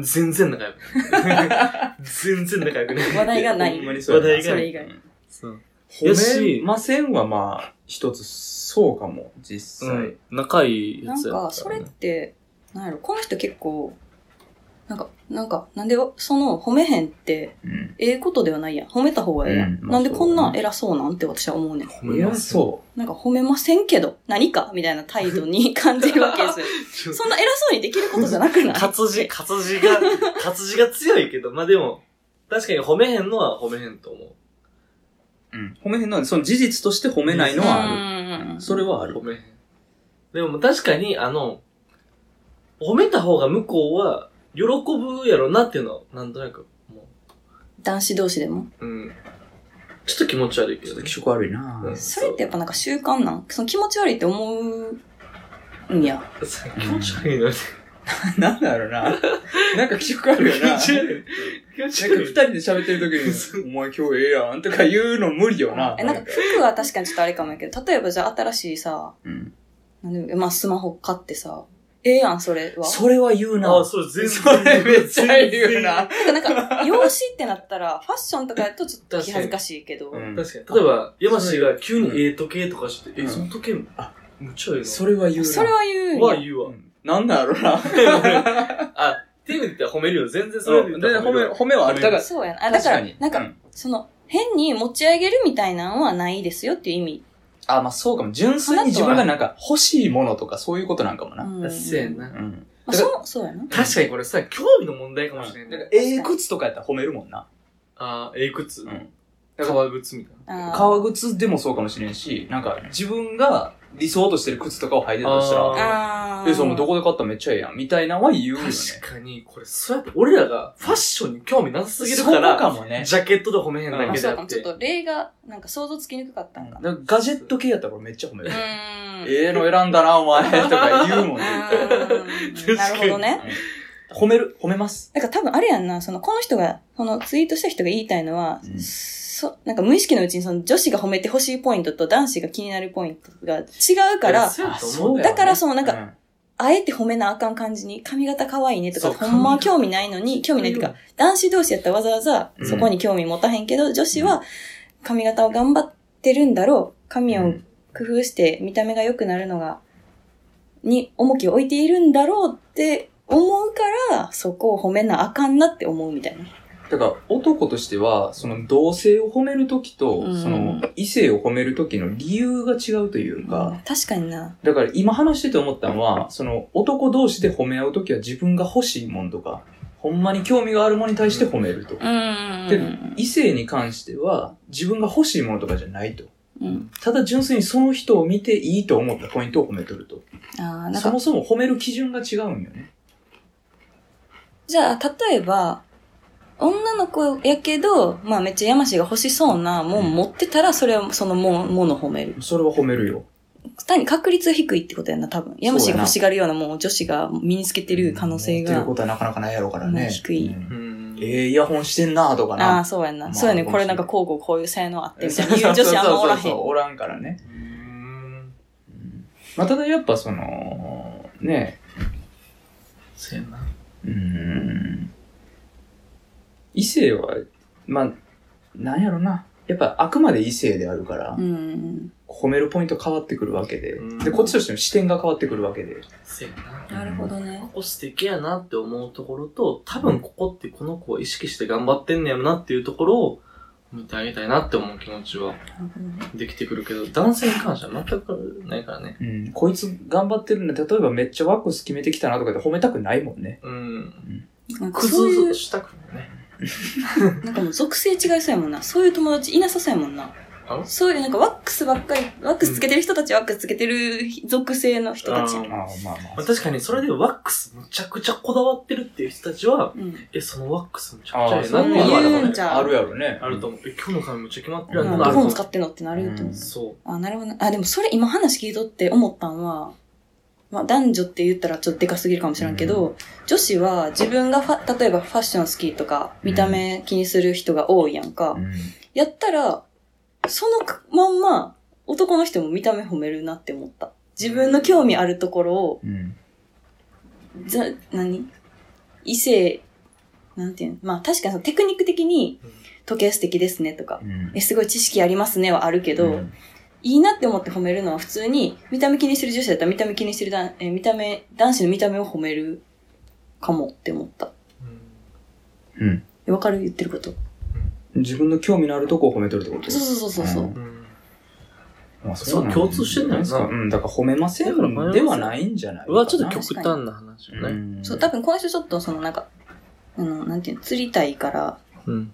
全然仲良くない。全然仲良くない。話題がない。話題がない。それ以外。そう。褒めませんはまあ、一つそうかも、実際。うん、仲いいやつや、ね。なんか、それって、なんやろ、この人結構、なんで、褒めへんって、うん、ええことではないやん。褒めた方がええやん。うん、まあ、なんでこんな偉そうなんって私は思うねん。偉そう。なんか褒めませんけど、何かみたいな態度に感じるわけですよ。そんな偉そうにできることじゃなくない？活字が強いけど、まあでも、確かに褒めへんのは褒めへんと思う。うん。褒めへんのは、その事実として褒めないのはある。それはある。褒めへん。でも確かに、褒めた方が向こうは、喜ぶやろなっていうのは、なんとなく、もう。男子同士でも？うん。ちょっと気持ち悪いけど、ね、気色悪いなぁ、うん。それってやっぱなんか習慣なん？その気持ち悪いって思うんや。気持ち悪いのね。なんだろうな。なんか気色悪いよな。気持ち悪い。なんか二人で喋ってる時に、お前今日ええやんとか言うの無理よな。なんか服は確かにちょっとあれかもやけど、例えばじゃあ新しいさ、うん。なんで、まあスマホ買ってさ、ええやん、それは。それは言うな。あ、それ全然。それめっちゃ言うな。なんか、容姿ってなったら、ファッションとかやとちょっと気恥ずかしいけど。うん、確かに。例えば、山氏が急に時計とかして、その時計も、あ、むっちゃ言うな。それは言うな。それは言うな。は言うわ。なんだろうな。あ、っていうの言ったら褒めるよ。全然それで言ったら褒めはある。だから、そうやな。だから、なんか、変に持ち上げるみたいなのはないですよっていう意味。あ、まあそうかも。純粋に自分がなんか欲しいものとかそういうことなんかもな。うん、そうやな。うん。そうやな。確かにこれさ、興味の問題かもしれない。だから、靴とかやったら褒めるもんな。ああ、靴？うん。革靴みたいな。革靴でもそうかもしれんし、なんか自分が理想としてる靴とかを履いてたとしたら、それもどこで買ったらめっちゃええやん、みたいなのは言うよね。確かに、これそうやって、俺らがファッションに興味なさすぎるから、そうかもね、ジャケットで褒めへんだけだって。そうかも、ちょっと例が、なんか想像つきにくかったんか。なんかガジェット系やったらこれめっちゃ褒める。の選んだな、お前、とか言うもんね。なるほどね。褒めます。だから多分あれやんな、この人が、ツイートした人が言いたいのは、うん、なんか無意識のうちに女子が褒めてほしいポイントと男子が気になるポイントが違うから、だからなんか、うん、あえて褒めなあかん感じに、髪型可愛いねとか、ほんまは興味ないのに、興味ないっていうか、男子同士やったらわざわざそこに興味持たへんけど、うん、女子は髪型を頑張ってるんだろう。神を工夫して見た目が良くなるのが、に重きを置いているんだろうって思うから、そこを褒めなあかんなって思うみたいな。だから男としては、その同性を褒めるときと、その異性を褒めるときの理由が違うというか、確かにな。だから今話してて思ったのは、その男同士で褒め合うときは自分が欲しいもんとか、ほんまに興味があるものに対して褒めると。で、異性に関しては自分が欲しいものとかじゃないと。ただ純粋にその人を見ていいと思ったポイントを褒めとると。なんかそもそも褒める基準が違うんよね。じゃあ例えば女の子やけど、まあめっちゃ山氏が欲しそうなもん持ってたら、それはそのもの褒める。それは褒めるよ。単に確率が低いってことやな、多分。山氏が欲しがるようなもんを女子が身につけてる可能性が。持ってることはなかなかないやろうからね。低い。イヤホンしてんなとかな。そうやんな。まあ、そうやね。これなんかこういう性能あってみたいな。いう女子あんまおらへん。そうおらんからね。まあただやっぱその、ね。そうやな。異性は、まあ、なんやろな。やっぱあくまで異性であるから、褒めるポイント変わってくるわけで、で、こっちとしても視点が変わってくるわけで。そうやな。なるほどね。ここ素敵やなって思うところと、多分ここってこの子を意識して頑張ってんねやろなっていうところを見てあげたいなって思う気持ちはできてくるけど、男性に関しては全くないからね。こいつ頑張ってるんだ。例えばめっちゃワックス決めてきたなとかで褒めたくないもんね。クズしたくないね。なんかもう属性違いそうやもんな。そういう友達いなさそうやもんな。そういうなんかワックスばっかり、ワックスつけてる人たち、ワックスつけてる属性の人たちやもん。確かにそれでワックスむちゃくちゃこだわってるっていう人たちは、そのワックスむちゃくちゃやな。言うんちゃう。あるやろね。あると思う。今日の髪むっちゃ決まってるやん。どこも使ってんのってなると思う。そう。なるほどね。でもそれ今話聞いとって思ったんは、まあ男女って言ったらちょっとでかすぎるかもしれんけど、女子は自分が例えばファッション好きとか見た目気にする人が多いやんか。やったら、そのまんま男の人も見た目褒めるなって思った。自分の興味あるところを、異性、なんていうの、まあ確かにそのテクニック的に時計素敵ですねとか、すごい知識ありますねはあるけど、いいなって思って褒めるのは普通に、見た目気にしてる女子だったら男子の見た目を褒めるかもって思った。わかる？言ってること。自分の興味のあるとこを褒めとるってこと？そう。まあそう共通してんじゃないですか。だから褒めませんではないんじゃないかな。ちょっと極端な話よね。そう、多分この人ちょっとそのなんか、釣りたいから、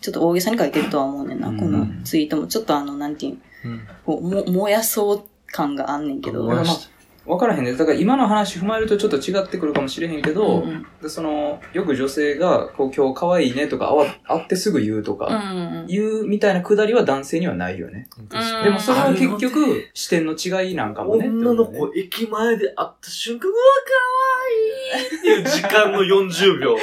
ちょっと大げさに書いてるとは思うねんな。このツイートも、ちょっと燃やそう感があんねんけど。わからへんね。だから今の話踏まえるとちょっと違ってくるかもしれへんけど、その、よく女性が、今日可愛いねとか、会ってすぐ言うとか、言うみたいなくだりは男性にはないよね。でもそれは結局、視点の違いなんかもね。女の子、駅前で会った瞬間、うわ、可愛いっていう時間の40秒。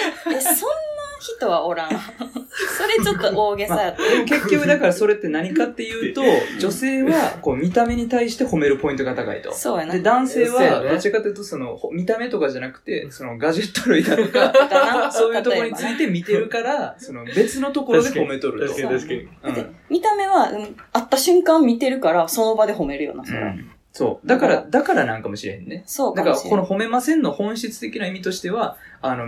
人はおらん。それちょっと大げさやった。結局だからそれって何かっていうと、女性はこう見た目に対して褒めるポイントが高いと。そうやな。で、男性はどっちかというとその見た目とかじゃなくて、そのガジェット類だとか、そういうところについて見てるから、その別のところで褒めとると。確かに。見た目は会った瞬間見てるから、その場で褒めるよな、それ。そう。だからなんかもしれへんね。そうかもしれん。だから、この褒めませんの本質的な意味としては、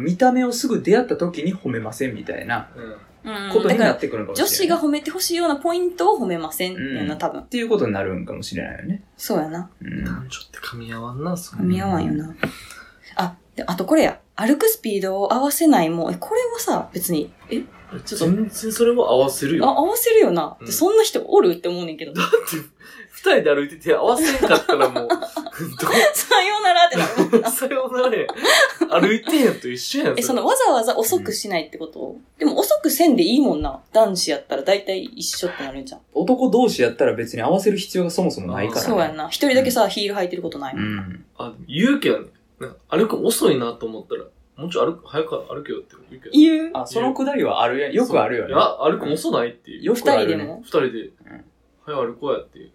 見た目をすぐ出会った時に褒めませんみたいなことになってくるのかもしれない。女子が褒めてほしいようなポイントを褒めませんっていうのは多分。っていうことになるんかもしれないよね。そうやな。男女って噛み合わんな、それ。噛み合わんよな。あとこれや。歩くスピードを合わせないもん。これはさ、別に、全然それは合わせるよ。合わせるよな。そんな人おるって思うねんけど。だって、二人で歩いてて合わせんかったらもう、さよならってなる。さよなら。歩いてんやと一緒やん。わざわざ遅くしないってこと？でも遅くせんでいいもんな。男子やったら大体一緒ってなるんじゃん。男同士やったら別に合わせる必要がそもそもないから。そうやんな。一人だけさ、ヒール履いてることないもん。言うけどね。歩く遅いなと思ったら、もうちょい早く歩けよって言うけど。言う？そのくだりはあるやん。よくあるよね。歩く遅ないっていう。よくあるよね。二人で、早歩こうやっていう。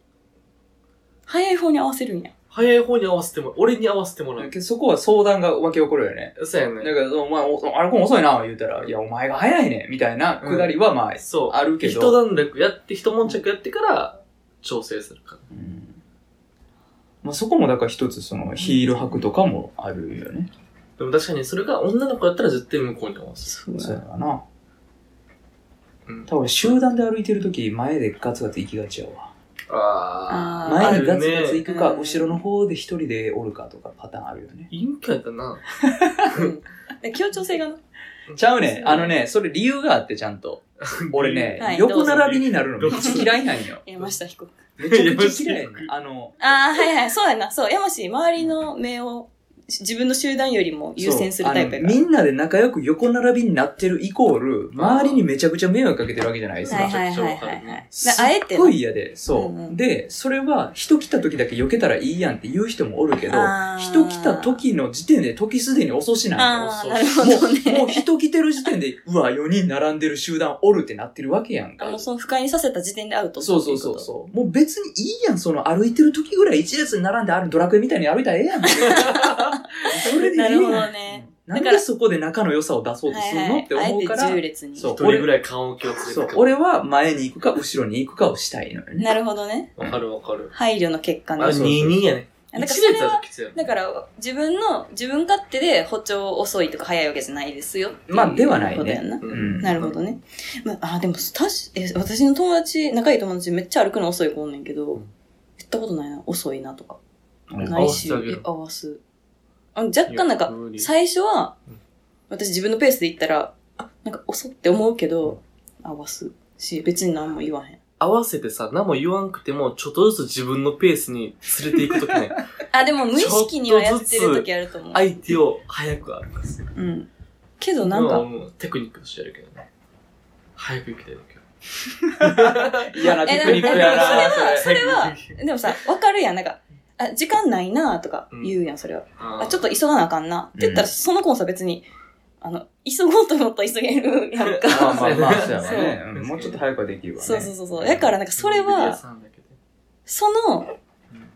早い方に合わせるんや。早い方に合わせても、俺に合わせてもらう。そこは相談が湧き起こるよね。そうやね。だから、お前、歩く遅いな、言うたら、いや、お前が早いね、みたいなくだりは、まあ、あるけど。一段落やって、一悶着やってから、調整するから。まあ、そこもだから一つそのヒール履くとかもあるよね。でも確かにそれが女の子だったら絶対向こうに合わせる。そうだよな。うん、多分集団で歩いてるとき前でガツガツ行きがちやわ。ああ。前でガツガツ行くか、ね、後ろの方で一人でおるかとかパターンあるよね。陰キャだな。協調性がな。ちゃうね。あのね、それ理由があってちゃんと。俺ね、はい、横並びになるのめっちゃ嫌いなんよ。山下被告。めちゃくちゃ嫌い。はいはい、そうやな。そう、山下、周りの目を自分の集団よりも優先するタイプやから。みんなで仲良く横並びになってるイコール、周りにめちゃくちゃ迷惑かけてるわけじゃないですか。はい。すっごい嫌で、そう、うんうん。で、それは人来た時だけ避けたらいいやんって言う人もおるけど、人来た時の時点で時すでに遅しなんだよ。もう人来てる時点で、うわ、4人並んでる集団おるってなってるわけやんか。その不快にさせた時点でアウト。そう。もう別にいいやん、その歩いてる時ぐらい一列に並んであるドラクエみたいに歩いたらええやん。それでいいやん。なるほどね。なんでそこで仲の良さを出そうとするのって思うから。はいはい、あえて10列に。そう。一人ぐらい顔を気をつけて。そう。俺は前に行くか後ろに行くかをしたいのよね。なるほどね。わかる。配慮の結果ね。あ、2やね。だから、自分勝手で歩調遅いとか早いわけじゃないですよ。まあ、ではないね。うん、なるほどね。まあ、でも、私の友達、仲いい友達めっちゃ歩くの遅い子おんねんけど、言ったことないな。遅いなとか。ないし、合わす。若干なんか、最初は、私自分のペースで行ったら、なんか遅って思うけど、合わすし、別に何も言わへん。合わせてさ、何も言わんくても、ちょっとずつ自分のペースに連れていくときね。でも無意識にはやってるときあると思う。相手を早く歩かす。うん。けどなんか。もうテクニックとしてやるけどね。早く行きたいだけ。嫌なテクニックやな。それは、でもさ、わかるやん、なんか。時間ないなとか言うやん、それは。ちょっと急がなあかんな。って言ったら、その子もさ、別に、急ごうと思ったら急げるやんか。まあ、そうやわね。もうちょっと早くはできるわね。そう。だから、なんか、それは、その、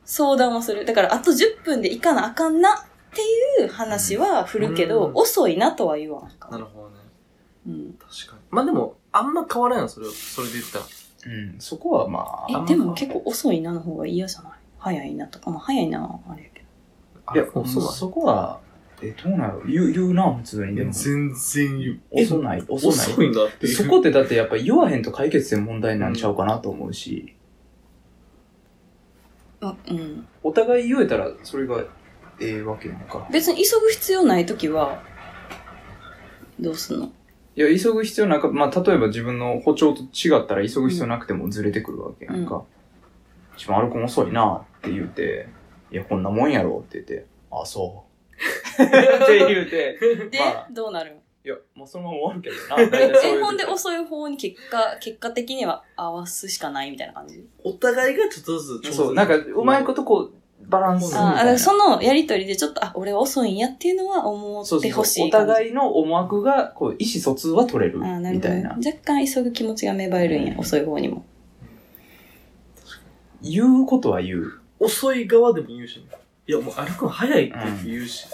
相談をする。だから、あと10分で行かなあかんなっていう話は振るけど、遅いなとは言わんか。なるほどね。うん。確かに。まあでも、あんま変わらんよ、それで言ったら。うん。そこはまあ。でも結構遅いなの方が嫌じゃない？早いなとか、まあ、早いなあれやけど。いや、そこは、どうなの？言うな、普通に。でも全然言う。遅ない。遅いんだって。そこってだってやっぱ言わへんと解決する問題なんちゃうかなと思うし。うん。お互い言えたら、それがええわけなのか。別に急ぐ必要ないときは、どうすんの？いや、急ぐ必要なか、まあ、例えば自分の歩調と違ったら急ぐ必要なくてもずれてくるわけやんか。うん、自分歩くの遅いなって言うて、いや、こんなもんやろって言って、あ、そう。って言うて。で、まあ、どうなる？いや、もうそのまま終わるけどな。大体そういうほんで遅い方に結果的には合わすしかないみたいな感じ。お互いがちょっとずつ。そう、なんか、うまいことこう、バランスみたいな。そのやりとりでちょっと、俺は遅いんやっていうのは思ってほしい。お互いの思惑が、こう、意思疎通は取れるみたいな。若干急ぐ気持ちが芽生えるんや、遅い方にも。言うことは言う。遅い側でも言うし、ね、いや、もう歩くの早いって言うし、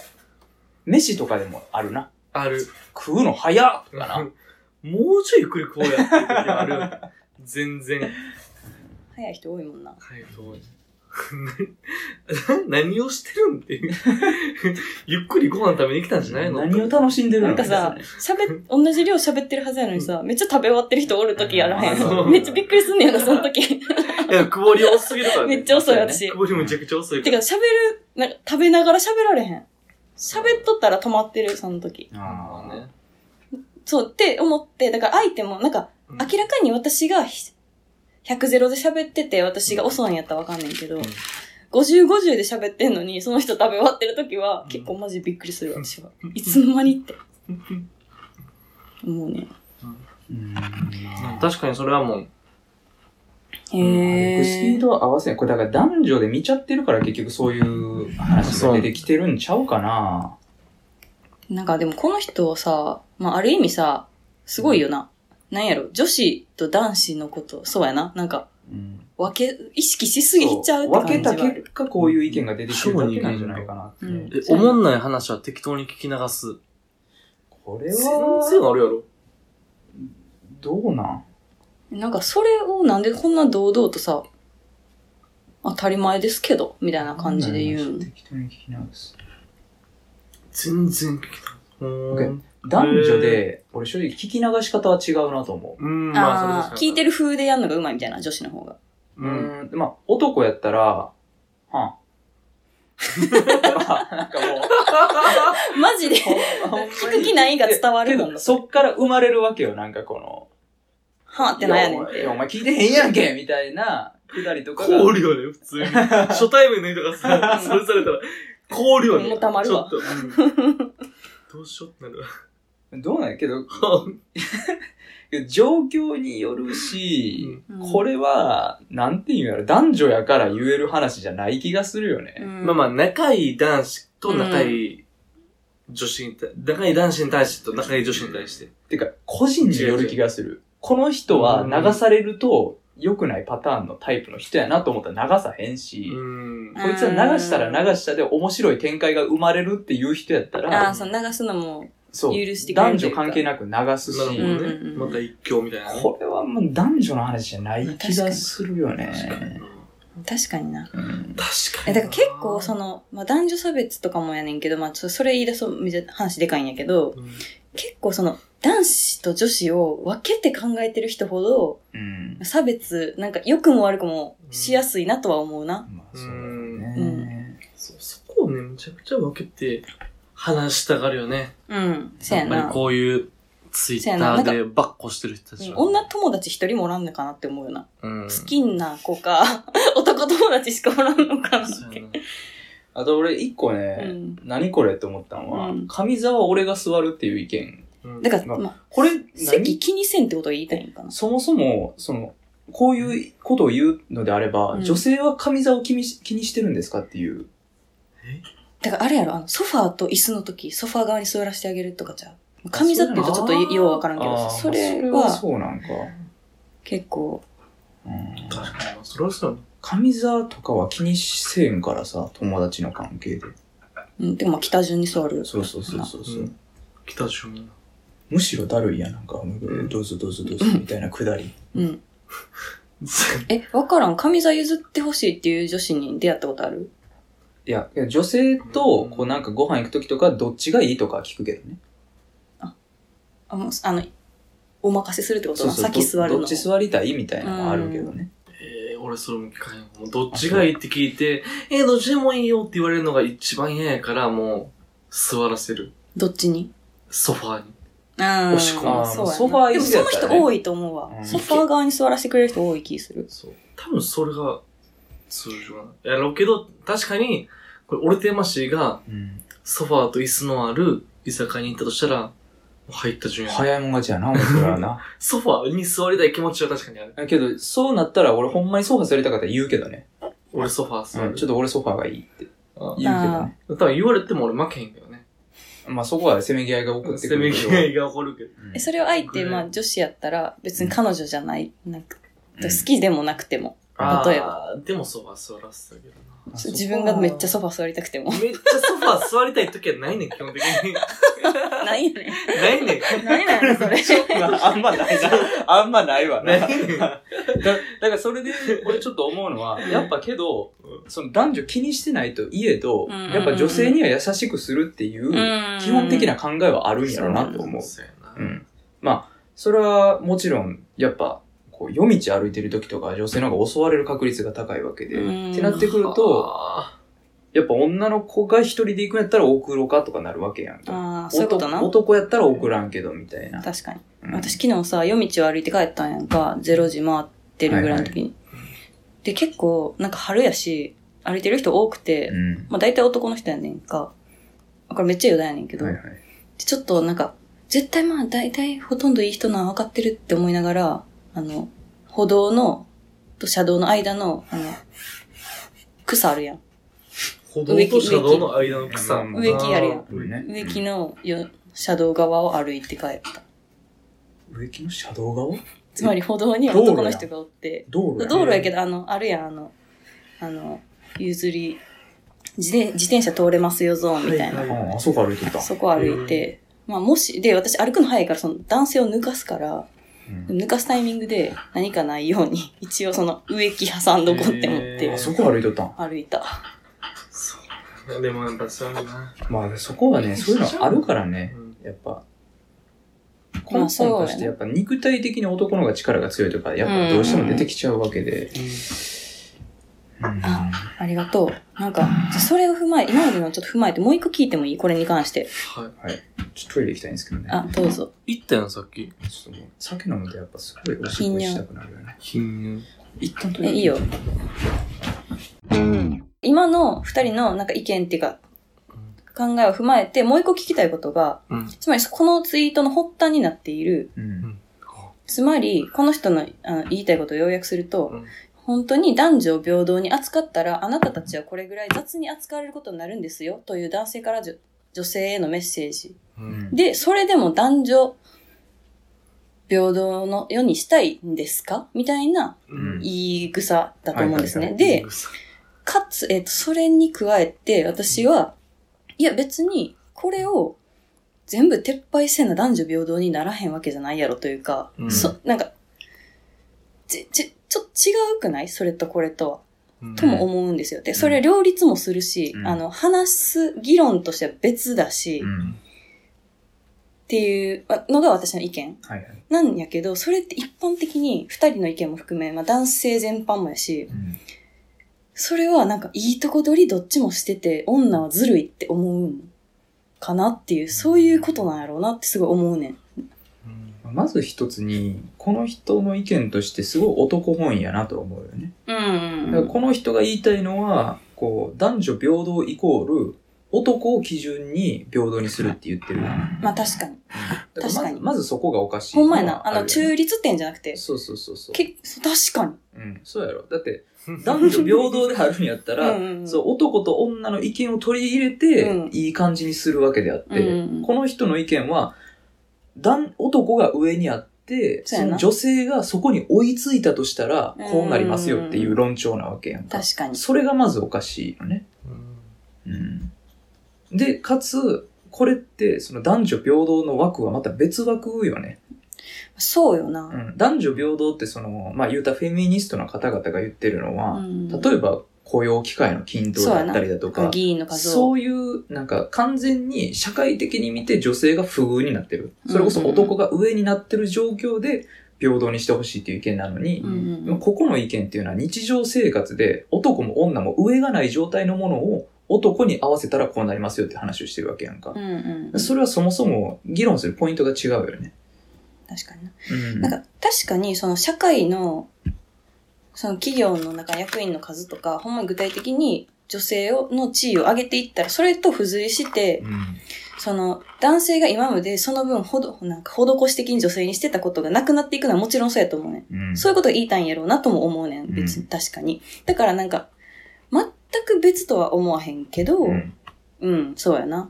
うん。飯とかでもあるな。ある。食うの早っとかな。もうちょいゆっくりこうやってる時はある。全然。早い人多いもんな。早い人多い。何をしてるんっていう。ゆっくりご飯食べに来たんじゃないの？何を楽しんでるの？なんかさ、同じ量喋ってるはずやのにさ、めっちゃ食べ終わってる人おるときやらへん。めっちゃびっくりすんねやな、そのとき。いや、くぼり遅すぎるからね。めっちゃ遅い、私。くぼりめちゃくちゃ遅いから。てか、なんか食べながら喋られへん。喋っとったら止まってる、そのとき。ああね。そう、って思って、だから相手も、なんか、明らかに私が、100-0で喋ってて、私が遅いんやったらわかんないけど、50-50で喋ってんのに、その人食べ終わってる時は、結構マジびっくりする、私は。いつの間にって。もうね。確かにそれはもう。スピードは合わせない。これだから男女で見ちゃってるから結局そういう話が出てきてるんちゃうかな。なんかでもこの人はさ、まあある意味さ、すごいよな。なんやろ、女子と男子のこと、そうやな、なんか、意識しすぎちゃうって感じは分けた結果、こういう意見が出てきてるだけなんじゃないかなって。おもんない話は適当に聞き流す。これは、全然あるやろ。どうなん？なんか、それをなんでこんな堂々とさ、当たり前ですけど、みたいな感じで言う。適当に聞き直す。全然聞き直す。男女で、俺正直聞き流し方は違うなと思う。まあそうです。聞いてる風でやるのがうまいみたいな、女子の方が。まあ、男やったら、はなんかもう。マジで、聞く気ないが伝わるもん。そっから生まれるわけよ、なんかこの。はぁってなんやねんって。いや、お前聞いてへんやんけみたいな、くだりとかが。凍るよね、普通に。初対面の人がさ、それされたら、凍るよね。もうたまるわ。ちょっと。どうしようってなる。どうなんやけど、状況によるし、これは、なんて言うんやろ、男女やから言える話じゃない気がするよね。まあまあ、仲いい男子と仲いい男子に対してと仲いい女子に対して。てか、個人による気がする。この人は流されると良くないパターンのタイプの人やなと思ったら流さへんし、こいつは流したら流したで面白い展開が生まれるっていう人やったら、そう流すのも許してくれる。男女関係なく流すし、また一興みたいな。これはもう男女の話じゃない気がするよね。確かにな。確かに。だから結構その、まあ男女差別とかもやねんけど、まあそれ言い出そう話でかいんやけど、結構その男子と女子を分けて考えてる人ほど、差別、なんか良くも悪くもしやすいなとは思うな。まあそうだね。そこをね、めちゃくちゃ分けて話したがるよね。そうやな。やっぱりこういうツイッターでばっこしてる人たちは。女友達一人もおらんのかなって思うよな。好きな子か、男友達しかおらんのかなって。あと俺一個ね、何これって思ったのは、上座は俺が座るっていう意見。だから、まあ、これ、席気にせんってことを言いたいのかな。そもそも、こういうことを言うのであれば、女性は上座を気にしてるんですかっていう。だからあれやろ、ソファーと椅子の時、ソファー側に座らせてあげるとかじゃ。上座って言うとちょっとようわからんけど、それはそうなんか。結構。確かに、それはそう。上座とかは気にせんからさ、友達の関係で。でも、北順に座る。そう。北順。むしろだるいや、なんか、どうぞみたいなくだり。わからん。上座譲ってほしいっていう女子に出会ったことある？いや、女性と、こうなんかご飯行くときとか、どっちがいいとか聞くけどね。お任せするってことは先座るの。どっち座りたいみたいなのもあるけどね。俺それも聞かへん。もうどっちがいいって聞いて、どっちでもいいよって言われるのが一番嫌やから、もう、座らせる。どっちに？ソファーに。押し込む。ソファーに。でもその人多いと思うわ。ソファー側に座らせてくれる人多い気する。そう。多分それが通常なの。やろうけど、確かに、これ俺と山氏が、ソファーと椅子のある居酒屋に行ったとしたら、入った順や。早いもん勝ちやな、俺はな。ソファーに座りたい気持ちは確かにある。だけど、そうなったら俺ほんまにソファー座りたかったら言うけどね。俺ソファー座る。ちょっと俺ソファーがいいって言うけどね。多分言われても俺負けへんけどね。まあそこはせめぎ合いが起こってくる。せめぎ合いが起こるけど。それを相手、まあ女子やったら別に彼女じゃない、好きでもなくても。例えば。でもソファー座らせたけどな。自分がめっちゃソファー座りたくても。めっちゃソファー座りたい時はないねん、基本的に。ないよね。ないねん。ないなよ、それ。あんまないわ。だからそれで、俺ちょっと思うのは、やっぱけど、男女気にしてないといえど、やっぱ女性には優しくするっていう、基本的な考えはあるんやろうなと思う。まあ、それはもちろん、やっぱ、夜道歩いてる時とか女性の方が襲われる確率が高いわけで。ってなってくると、やっぱ女の子が一人で行くんやったら送ろうかとかなるわけやん。そういうことな。男やったら送らんけどみたいな。確かに。私昨日さ、夜道を歩いて帰ったんやんか、0時回ってるぐらいの時に。で、結構、なんか春やし、歩いてる人多くて、まあ大体男の人やねんか。これめっちゃ余談やねんけど。ちょっとなんか、絶対まあ大体ほとんどいい人なの分かってるって思いながら、歩道の、と車道の間の、草あるやん。歩道と車道の間の草。植木あるやん。植木の車道側を歩いて帰った。植木の車道側？つまり歩道には男の人がおって。道路やけど、あるやん、譲り、自転車通れますよゾーンみたいな。あそこ歩いてた。そこ歩いて。まあもし、で、私歩くの早いから、男性を抜かすから、うん、抜かすタイミングで何かないように一応その植木挟んどこって思って、あそこ歩いとったん？歩いた。そうでもやっぱそうだな。まあそこはねそういうのあるからね、うん、やっぱ根本としてやっぱ肉体的に男の方が力が強いとかやっぱどうしても出てきちゃうわけで。うんうんうん、ありがとう。なんか、それを踏まえ、今までのちょっと踏まえて、もう一個聞いてもいい？これに関して。はい。はい。ちょっとトイレ行きたいんですけどね。あ、どうぞ。行ったよ、さっき。ちょっともう、酒飲むとやっぱすごいおしっこしたくなるよね。貧乳。一旦トイレ。いいよ。うん。今の二人のなんか意見っていうか、考えを踏まえて、もう一個聞きたいことが、うん、つまりこのツイートの発端になっている、うん、つまり、この人の、言いたいことを要約すると、うん本当に男女を平等に扱ったらあなたたちはこれぐらい雑に扱われることになるんですよという男性から女性へのメッセージ、うん、でそれでも男女平等の世にしたいんですかみたいな言い草だと思うんですね、うんはいはいはい、でかつ、それに加えて私はいや別にこれを全部撤廃せな男女平等にならへんわけじゃないやろというか、うん、なんかちょっと違うくない？それとこれとは、うん、とも思うんですよ。で、それ両立もするし、うん、話す議論としては別だし、うん、っていうのが私の意見、はいはい、なんやけど、それって一般的に二人の意見も含め、まあ男性全般もやし、うん、それはなんかいいとこ取りどっちもしてて、女はずるいって思うかなっていう、そういうことなんやろうなってすごい思うねん。まず一つに、この人の意見としてすごい男本位やなと思うよね。うん、だからこの人が言いたいのは、こう、男女平等イコール、男を基準に平等にするって言ってるよね。まあ確かに。確かに。まずそこがおかしい、ね。ほんまやな。中立点じゃなくて。そう。確かに。うん、そうやろ。だって、男女平等であるんやったらそう男と女の意見を取り入れて、いい感じにするわけであって、この人の意見は、男が上にあって、その女性がそこに追いついたとしたら、こうなりますよっていう論調なわけやんか。確かに。それがまずおかしいよね。うん、で、かつ、これって、その男女平等の枠はまた別枠よね。そうよな。うん、男女平等って、その、まあ言うたフェミニストの方々が言ってるのは、例えば、雇用機会の均等だったりだとか、議員の数をそういう、なんか完全に社会的に見て女性が不遇になってる。それこそ男が上になってる状況で平等にしてほしいという意見なのに、ここの意見っていうのは日常生活で男も女も上がない状態のものを男に合わせたらこうなりますよって話をしてるわけやんか。それはそもそも議論するポイントが違うよね。確かにな。なんか確かにその社会のその企業の中役員の数とか、ほんまに具体的に女性の地位を上げていったら、それと付随して、その男性が今までその分なんか施し的に女性にしてたことがなくなっていくのはもちろんそうやと思うね、そういうことを言いたいんやろうなとも思うねん。別に確かに。だからなんか、全く別とは思わへんけど、そうやな。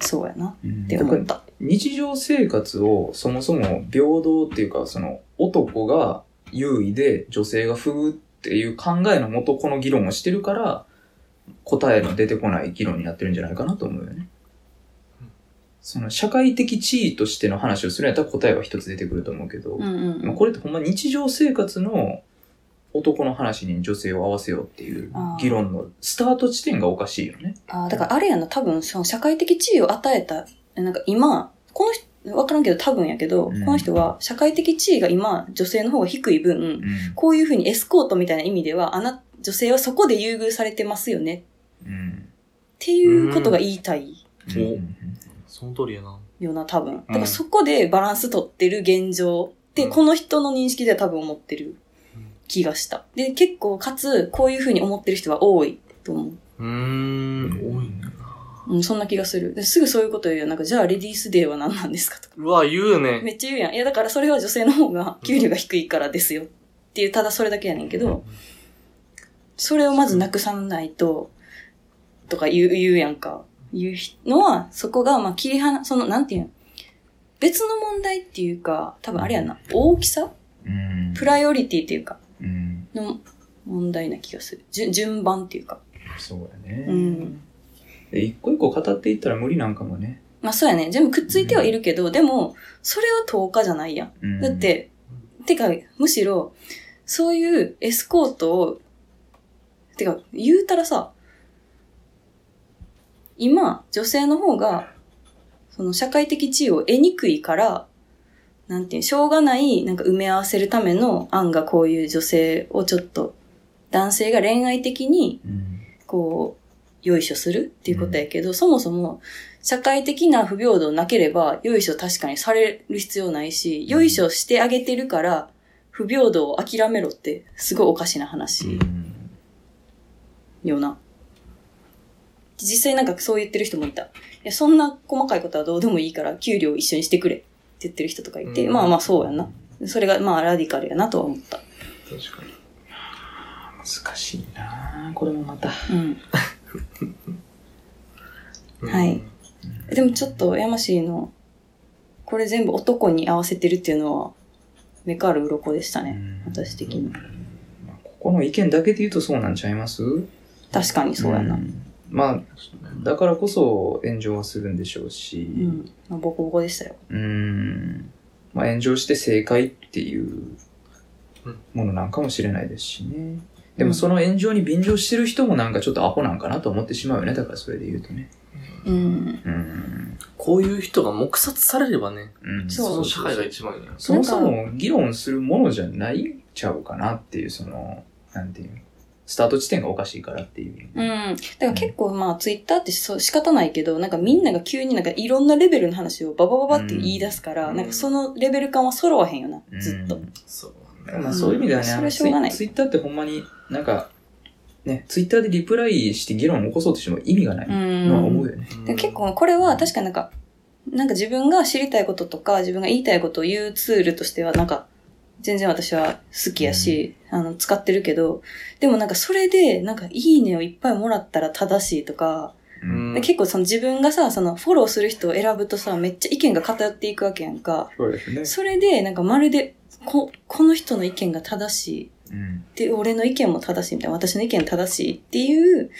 そうやな。って思った。日常生活をそもそも平等っていうか、その男が優位で女性が不遇っていう考えのもとこの議論をしてるから、答えの出てこない議論になってるんじゃないかなと思うよね。その社会的地位としての話をするんやったら答えは一つ出てくると思うけど、これってほんま日常生活の男の話に女性を合わせようっていう議論のスタート地点がおかしいよね。だからあれやな、多分その社会的地位を与えた、なんか今、この人、わからんけど多分やけど、この人は社会的地位が今女性の方が低い分、こういうふうにエスコートみたいな意味では女性はそこで優遇されてますよね、っていうことが言いたい、その通りやなよな多分。だからそこでバランス取ってる現状って、この人の認識では多分思ってる気がした。で結構かつこういうふうに思ってる人は多いと思う。多いね。そんな気がする。ですぐそういうこと言うよ。なんか、じゃあレディースデーは何なんですかとか。うわ、言うね。めっちゃ言うやん。いや、だからそれは女性の方が給料が低いからですよ。っていう、ただそれだけやねんけど、それをまずなくさないと、とか言うやんか。言うのは、そこが、まあ、切り離、その、なんていうの。別の問題っていうか、多分あれやな。大きさ？プライオリティっていうか、の問題な気がする。順番っていうか。そうだね。一個一個語っていったら無理なんかもね。まあそうやね。全部くっついてはいるけど、でも、それは10日じゃないやん。うん、だって、てか、むしろ、そういうエスコートを、てか、言うたらさ、今、女性の方が、その社会的地位を得にくいから、なんていう、しょうがない、なんか埋め合わせるための案がこういう女性をちょっと、男性が恋愛的に、こう、うんよいしょするっていうことやけど、うん、そもそも社会的な不平等なければよいしょ確かにされる必要ないし、うん、よいしょしてあげてるから不平等を諦めろってすごいおかしな話、うん、よな。実際なんかそう言ってる人もいた。いやそんな細かいことはどうでもいいから給料一緒にしてくれって言ってる人とかいて、うん、まあまあそうやな。それがまあラディカルやなとは思った。確かに。難しいなこれもまた。うんはい、うん、でもちょっとヤマシーのこれ全部男に合わせてるっていうのは目から鱗でしたね、うん、私的に、うん、ここの意見だけで言うとそうなんちゃいます？確かにそうやな、うん、まあだからこそ炎上はするんでしょうし、うんまあ、ボコボコでしたよ、うんまあ、炎上して正解っていうものなんかもしれないですしね。でもその炎上に便乗してる人もなんかちょっとアホなんかなと思ってしまうよね。だからそれで言うとね、うんうん、こういう人が黙殺されればね、うん、その社会が一番いいな。そもそも議論するものじゃないちゃうかなっていう、そのなんていうスタート地点がおかしいからっていう、ね、うん。だから結構まあツイッターってそう仕方ないけど、なんかみんなが急になんかいろんなレベルの話をババババって言い出すから、うん、なんかそのレベル感は揃わへんよな、うん、ずっと、うん、そうまあ、そういう意味ではね、うん、ツイッターってほんまになんか、ね、ツイッターでリプライして議論を起こそうとしても意味がないのは思うよね。うん結構これは確かになんか自分が知りたいこととか自分が言いたいことを言うツールとしてはなんか全然私は好きやし、うん、使ってるけど、でもなんかそれでなんかいいねをいっぱいもらったら正しいとか、うん、結構その自分がさ、そのフォローする人を選ぶとさ、めっちゃ意見が偏っていくわけやんか。そうですね。それでなんかまるでこの人の意見が正しい、うん、で俺の意見も正しいみたいな、私の意見正しいっていう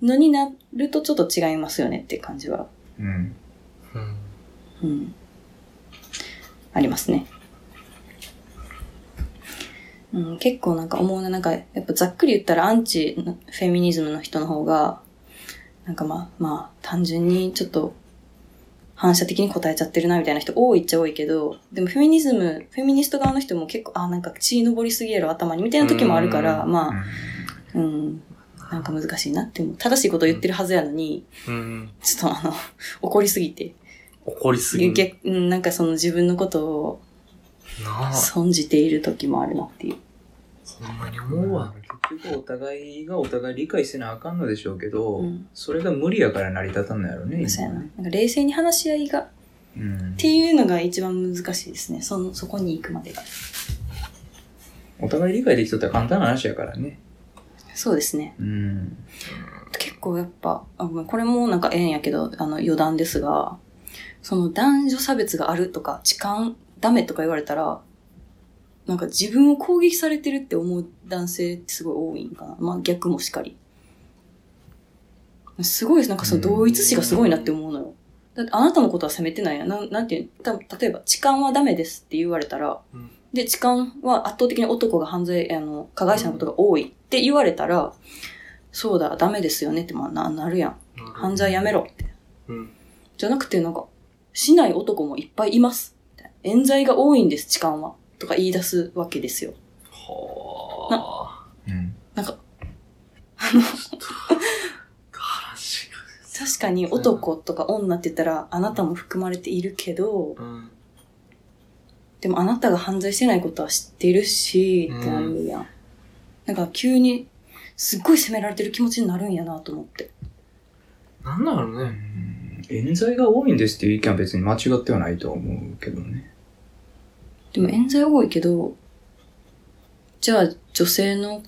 のになるとちょっと違いますよねっていう感じは、うんうんうん、ありますね、うん、結構なんか思うな、なんかやっぱざっくり言ったらアンチフェミニズムの人の方がなんかまあ単純にちょっと反射的に答えちゃってるなみたいな人多いっちゃ多いけど、でもフェミニスト側の人も結構、あ、なんか血昇りすぎやろ頭にみたいな時もあるから、まあ、うん、なんか難しいなって思う。正しいことを言ってるはずやのに、うん、ちょっと怒りすぎて。怒りすぎて。なんかその自分のことを損じている時もあるなっていう。そんなに思うわ。結局お互いがお互い理解せなあかんのでしょうけど、うん、それが無理やから成り立たんのやろね。そうやな。なんか冷静に話し合いが、うん、っていうのが一番難しいですね。そこに行くまでが。お互い理解できとったら簡単な話やからね。そうですね。うん、結構やっぱこれもなんかええんやけど余談ですが、その男女差別があるとか痴漢ダメとか言われたら。なんか自分を攻撃されてるって思う男性ってすごい多いんかな。まあ逆もしかり。すごい、なんかその同一視がすごいなって思うのよ。だってあなたのことは責めてないやん。なんていうの、例えば痴漢はダメですって言われたら、うん、で、痴漢は圧倒的に男が加害者のことが多いって言われたら、うん、そうだ、ダメですよねってまあなるやん。犯罪やめろって。うん、じゃなくてなんか、しない男もいっぱいいます。冤罪が多いんです、痴漢は。とか言い出すわけですよ。はぁー。なんか、確かに男とか女って言ったら、あなたも含まれているけど、うん、でもあなたが犯罪してないことは知ってるし、ってなるやん。なんか急に、すっごい責められてる気持ちになるんやなと思って。なんだろうね。冤罪が多いんですっていう意見は別に間違ってはないとは思うけどね。でも冤罪多いけど、じゃあ女性の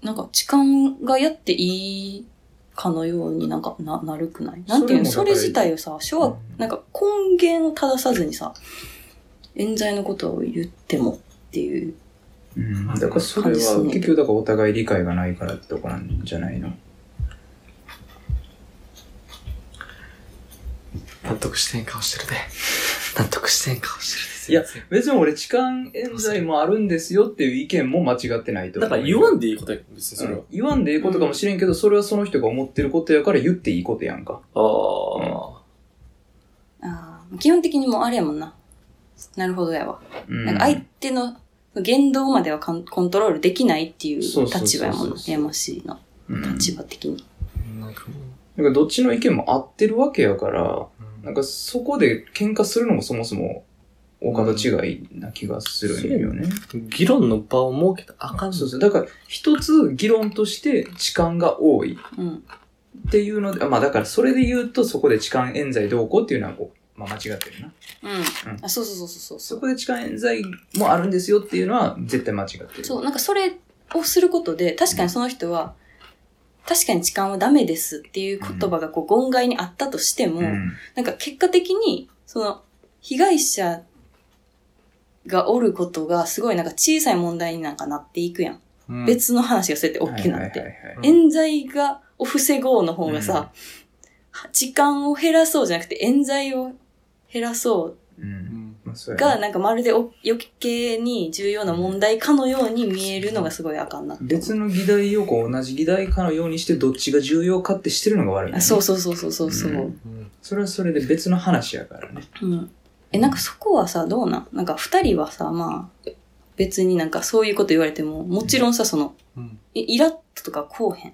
なんか痴漢がやっていいかのようになんかなるくない？なんていうの？それ自体をさ、なんか根源を正さずにさ、冤罪のことを言ってもっていう、うん。だからそれは結局だからお互い理解がないからってとこなんじゃないの？納得してん顔してるで。納得してん顔してるで。いや、別に俺痴漢冤罪もあるんですよっていう意見も間違ってないと思う。だから言わんでいいことや、別にそれは。言わんでいいことかもしれんけど、それはその人が思ってることやから言っていいことやんか。ああ。ああ。基本的にもうあれやもんな。なるほどやわ。うん、なんか相手の言動まではコントロールできないっていう立場やもんな。山氏の立場的に。うん、なんかどっちの意見も合ってるわけやから、なんかそこで喧嘩するのもそもそも大方違いな気がするんよね。議論の場を設けたらあかん。そうそう。だから一つ議論として痴漢が多いっていうので、まあだからそれで言うとそこで痴漢冤罪どうこうっていうのはこう、まあ、間違ってるな。うん。うん、あ、そうそうそうそう。そこで痴漢冤罪もあるんですよっていうのは絶対間違ってる。そう、なんかそれをすることで確かにその人は、うん確かに痴漢はダメですっていう言葉がこう言外にあったとしても、うん、なんか結果的にその被害者がおることがすごいなんか小さい問題になんかなっていくやん。うん、別の話がそうやって大きくなって、はいはいはいはい、冤罪がを防ごうの方がさ、うん、痴漢を減らそうじゃなくて冤罪を減らそうがなんかまるで余計に重要な問題かのように見えるのがすごいあかんなって。別の議題をこう同じ議題かのようにしてどっちが重要かってしてるのが悪い、ね。そうそうそうそうそうそう、うん。それはそれで別の話やからね。うん。なんかそこはさどうなん？なんか二人はさまあ別になんかそういうこと言われてももちろんさその、うん、イラッとかこうへ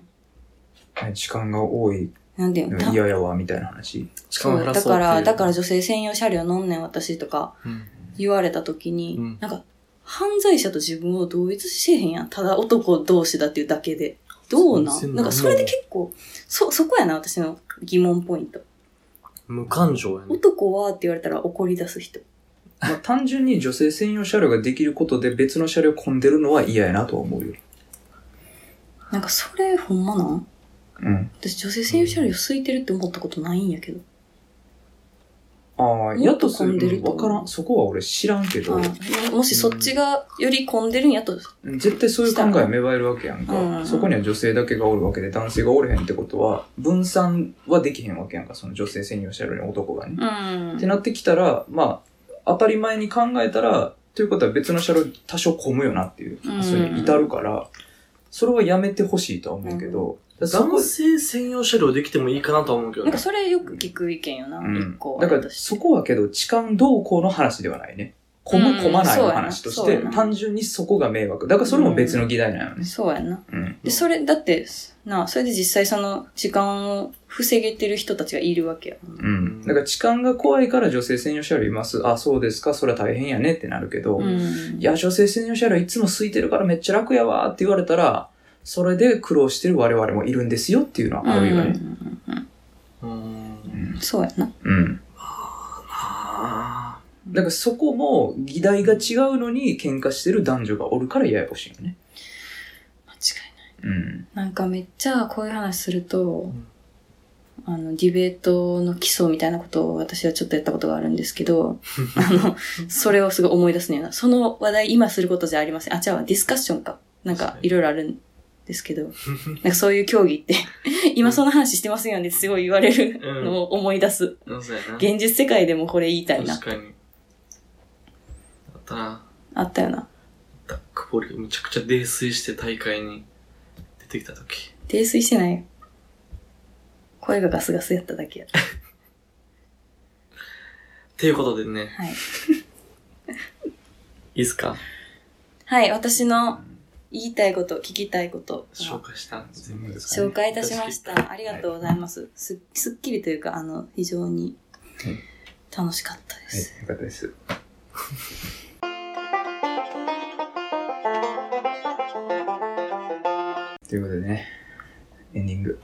ん。時間が多い。なんでいやいやわみたいな話。そうだから女性専用車両乗んねん私とか言われた時に、うん、なんか犯罪者と自分を同一してへんやん。ただ男同士だっていうだけでどうなん。なんかそれで結構そこやな私の疑問ポイント。無感情やね。男はって言われたら怒り出す人。まあ単純に女性専用車両ができることで別の車両混んでるのは嫌やなとは思うよ。なんかそれほんまなん。うん、私女性専用車両空いてるって思ったことないんやけど。ああ、やっと混んでると。わからん。そこは俺知らんけど。もしそっちがより混んでるんやと。絶対そういう考え芽生えるわけやんか、うんうん。そこには女性だけがおるわけで男性がおれへんってことは分散はできへんわけやんか。その女性専用車両に男がね。うん、ってなってきたら、まあ当たり前に考えたらということは別の車両多少混むよなっていう、うん、それに至るから、それはやめてほしいとは思うけど。うん男性専用車両できてもいいかなとは思うけど、ね、なんかそれよく聞く意見よな、うん、一個だからそこはけど痴漢同行の話ではないね混む混まないの話として、うん、単純にそこが迷惑だからそれも別の議題なのね、うん、そうやな、うん、でそれだってなそれで実際その痴漢を防げてる人たちがいるわけや、うん、だから痴漢が怖いから女性専用車両いますあそうですかそれは大変やねってなるけど、うん、いや女性専用車両いつも空いてるからめっちゃ楽やわって言われたらそれで苦労してる我々もいるんですよっていうのはあるよね。そうやな。うん。だからそこも議題が違うのに喧嘩してる男女がおるからややこしいよね。間違いない。うん。なんかめっちゃこういう話すると、うん、ディベートの基礎みたいなことを私はちょっとやったことがあるんですけど、それをすごい思い出すね。その話題今することじゃありません。あ、じゃあディスカッションか。なんかいろいろあるんですけど、なんかそういう競技って今その話してますよねってすごい言われるのを思い出す、うん、現実世界でもこれ言いたいな確かにあったなあったよなダックボールむちゃくちゃ泥酔して大会に出てきた時泥酔してないよ声がガスガスやっただけやったっていうことでねはいいいっすかはい私の言いたいこと、聞きたいこと。紹介したんです、ね、紹介いたしました。ありがとうございます。はい、すっきりというか、非常に楽しかったです。はい、よかったです。ということでね、エンディング。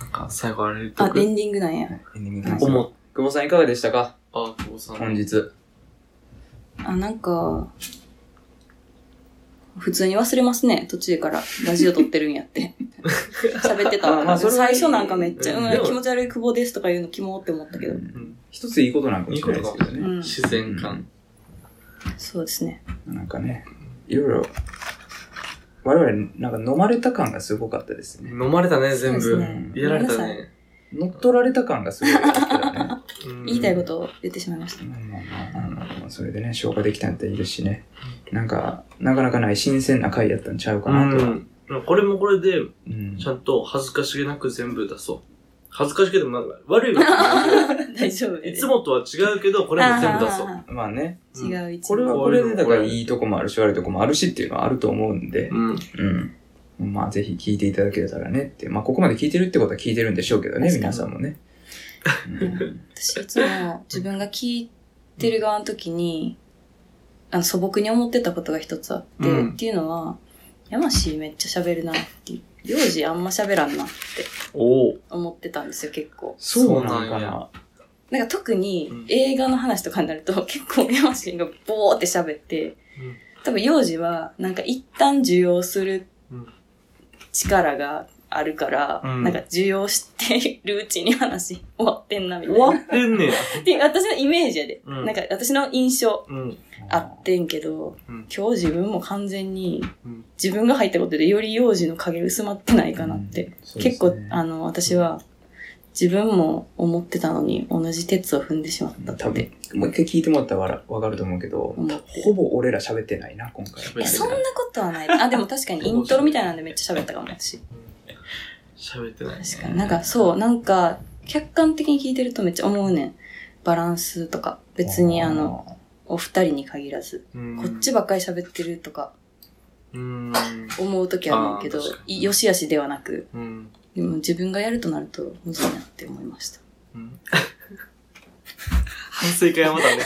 なんか、最後あれと。あ、エンディングなんや。エンディングなんですか。久保さんいかがでしたか？あ、久保さん。本日。あ、なんか、普通に忘れますね。途中からラジオ撮ってるんやって喋ってたわ、まあ、最初なんかめっちゃ、うん、気持ち悪い久保ですとか言うのキモって思ったけど、うんうん、一ついいことなんかもしれないですけどね、うん、自然感、うん、そうですねなんかねいろいろ我々なんか飲まれた感がすごかったですね飲まれたね全部、ね、やられたね乗っ取られた感がすごかったね言いたいことを言ってしまいました。それでね、消化できたんだったらいいですしね。なんか、なかなかない新鮮な回やったんちゃうかなと。うん、これもこれで、ちゃんと恥ずかしげなく全部出そう。恥ずかしげでもなんか悪いわけ大丈夫です。いつもとは違うけど、これも全部出そう。まあね。違う一応。これはこれで、だからいいとこもあるし、悪いとこもあるしっていうのはあると思うんで。うん。うん。まあぜひ聞いていただけたらねって。まあここまで聞いてるってことは聞いてるんでしょうけどね、皆さんもね。うん、私いつも自分が聞いてる側の時に、素朴に思ってたことが一つあって、っていうのは、山氏めっちゃ喋るなっていう。幼児あんま喋らんなって思ってたんですよ、結構。そうなんかな。なんか特に映画の話とかになると、結構山氏がボーって喋って、多分幼児はなんか一旦受容する力があるから、なんか受容してるうちに話終わってんなみたいな。終わってんねや。って私のイメージやで。なんか私の印象。あってんけど、今日自分も完全に自分が入ったことでより幼児の影薄まってないかなって、ね、結構私は自分も思ってたのに同じ鉄を踏んでしまったって。多分もう一回聞いてもらったらわかると思うけど、ほぼ俺ら喋ってないな今回。そんなことはない。あ、でも確かにイントロみたいなんでめっちゃ喋ったかも私。喋ってない、ね、確かに。なんかそう、なんか客観的に聞いてるとめっちゃ思うねん。バランスとか別にお二人に限らず、こっちばっかり喋ってるとか、思うときはないけど、よしあしではなく、でも自分がやるとなると、むずいなって思いました。反省会はまだね、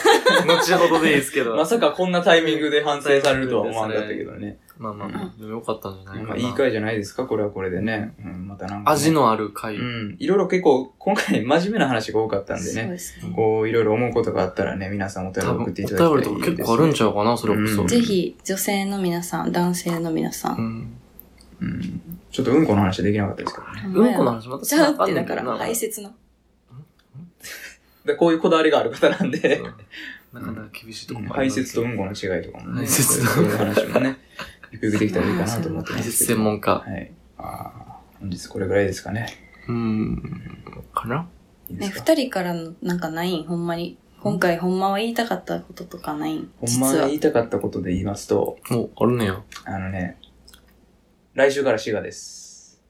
後ほどでいいですけど。まさかこんなタイミングで反省されるとは思わなかったけどね。まあまあまあ、よかったんじゃないかな。まあいい回じゃないですか、これはこれでね。またなんか、ね。味のある回。いろいろ結構、今回真面目な話が多かったんでね。そうですね。こう、いろいろ思うことがあったらね、皆さんお便り送っていただきたいです。お便りとか結構あるんちゃうかな、それこそ。ぜひ、女性の皆さん、男性の皆さん。ちょっとうんこの話できなかったですからね。うんこの話またちゃうって、だから、大切な。こういうこだわりがある方なんで。なかなか厳しいところもある。排泄とうんこの違いとかもね。排泄とうんこの話もね。ゆくゆくできたらいいかなと思ってます。排泄専門家。はい。本日これぐらいですかね。かな？ね、二人からのなんかないん？ほんまに。今回ほんまは言いたかったこととかないん？ほんまは言いたかったことで言いますと。もう、あるねよ。来週から滋賀です。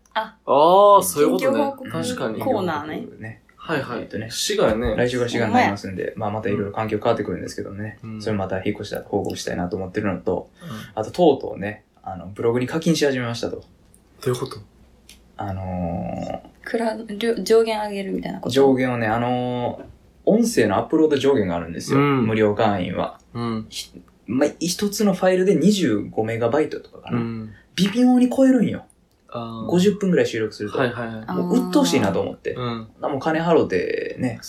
そういうことね。確かに。コーナーね。はいはい。滋賀ね。来週が滋賀になりますんで、まあまたいろいろ環境変わってくるんですけどね。それまた引っ越したら報告したいなと思ってるのと、あととうとうね、ブログに課金し始めましたと。どういうこと？上限上げるみたいなこと？上限をね、音声のアップロード上限があるんですよ。無料会員は。まあ、一つのファイルで25メガバイトとかかな。微妙に超えるんよ。50分ぐらい収録すると。もう鬱陶しいなと思って。もう金払うてね。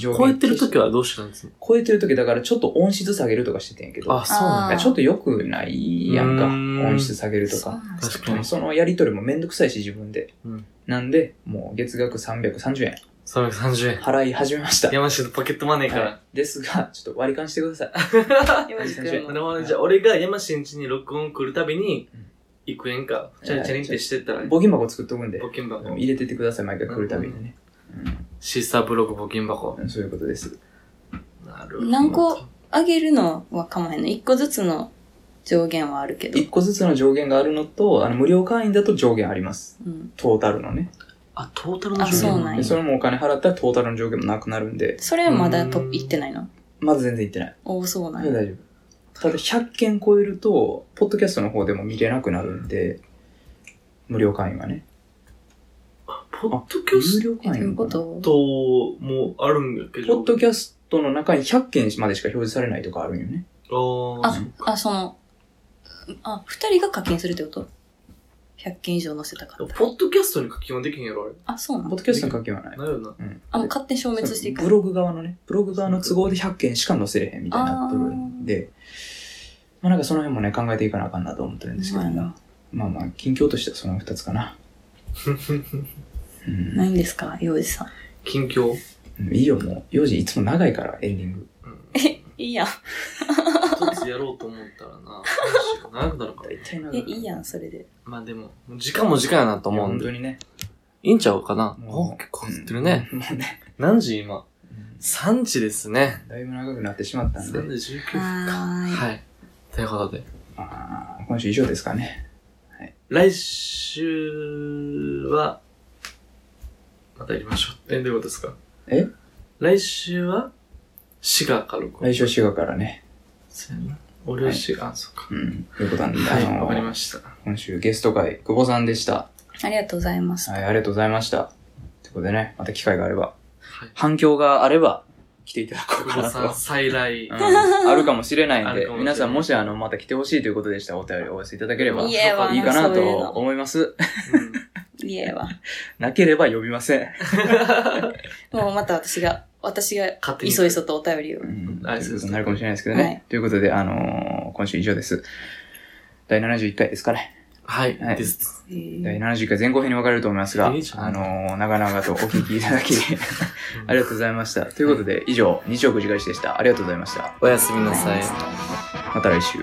超えてるときはどうしてたんですか？超えてるときだからちょっと音質下げるとかしててんやけど。そうなんだ。ちょっと良くないやんか。音質下げるとか。確かに。そのやりとりもめんどくさいし自分で。なんで、もう月額330円。330円。払い始めました。山下のポケットマネーから。ですが、ちょっと割り勘してください。山下君。じゃあ俺が山下んちに録音来るたびに、幾円か。チャリンってしてったら、ね。募金箱作っとくんで。募金箱。入れててください、毎回来るたびにね。シーサーブログ募金箱。そういうことです。なるほど。何個あげるのは構えない。1個ずつの上限はあるけど。1個ずつの上限があるのと、無料会員だと上限あります。トータルのね。トータルの上限。そうなんや。それもお金払ったらトータルの上限もなくなるんで。それはまだ行ってないの？まだ全然行ってない。そうなんや。大丈夫。ただ100件超えると、ポッドキャストの方でも見れなくなるんで、無料会員はね。ポッドキャスト無料会員もあるんだけど。ポッドキャストの中に100件までしか表示されないとかあるんよね。二人が課金するってこと？ 100 件以上載せたから。ポッドキャストに課金はできへんやろ、あれ。そうなの？ポッドキャストに課金はない。ないよな。もう勝手に消滅していく。ブログ側の都合で100件しか載せれへんみたいになっとるんで。まあなんかその辺もね、考えていかなあかんなと思ってるんですけど、まあ、近況としてはその2つかな。ないんですか、ヨウジさん。近況？いいよ、もう。ヨウジいつも長いから、エンディング。いいやん。一つやろうと思ったらな、長くなるから。大体長くなる。いいやん、それで。まあでも、時間も時間やなと思うんで。本当にね。いいんちゃうかな。結構ずってるね。何時今。3時ですね。だいぶ長くなってしまったんで。3時19分か。はい。ということで。今週以上ですかね。はい。来週は、またやりましょう。どういうことですか？え？来週は、滋賀から。来週は滋賀からね。そうやな。俺は滋賀、はい、そうか。うん。ということなんで、はい、わかりました。今週ゲスト会、久保さんでした。ありがとうございました。はい、ありがとうございました。ということでね、また機会があれば。はい、反響があれば来ていただこうかなと。再来、うん、あるかもしれないんで、皆さんもしまた来てほしいということでしたらお便りお寄せいただければいいかなと思います。いえわ。なければ呼びません。もうまた私がいそいそとお便りを。あれそういうことになるかもしれないですけどね。はい、ということで今週以上です。第71回ですかね。はい、はい。です。第70回前後編に分かれると思いますが、長々とお聞きいただき、ありがとうございました。ということで、以上、日曜9時開始でした。ありがとうございました。おやすみなさい。また来週。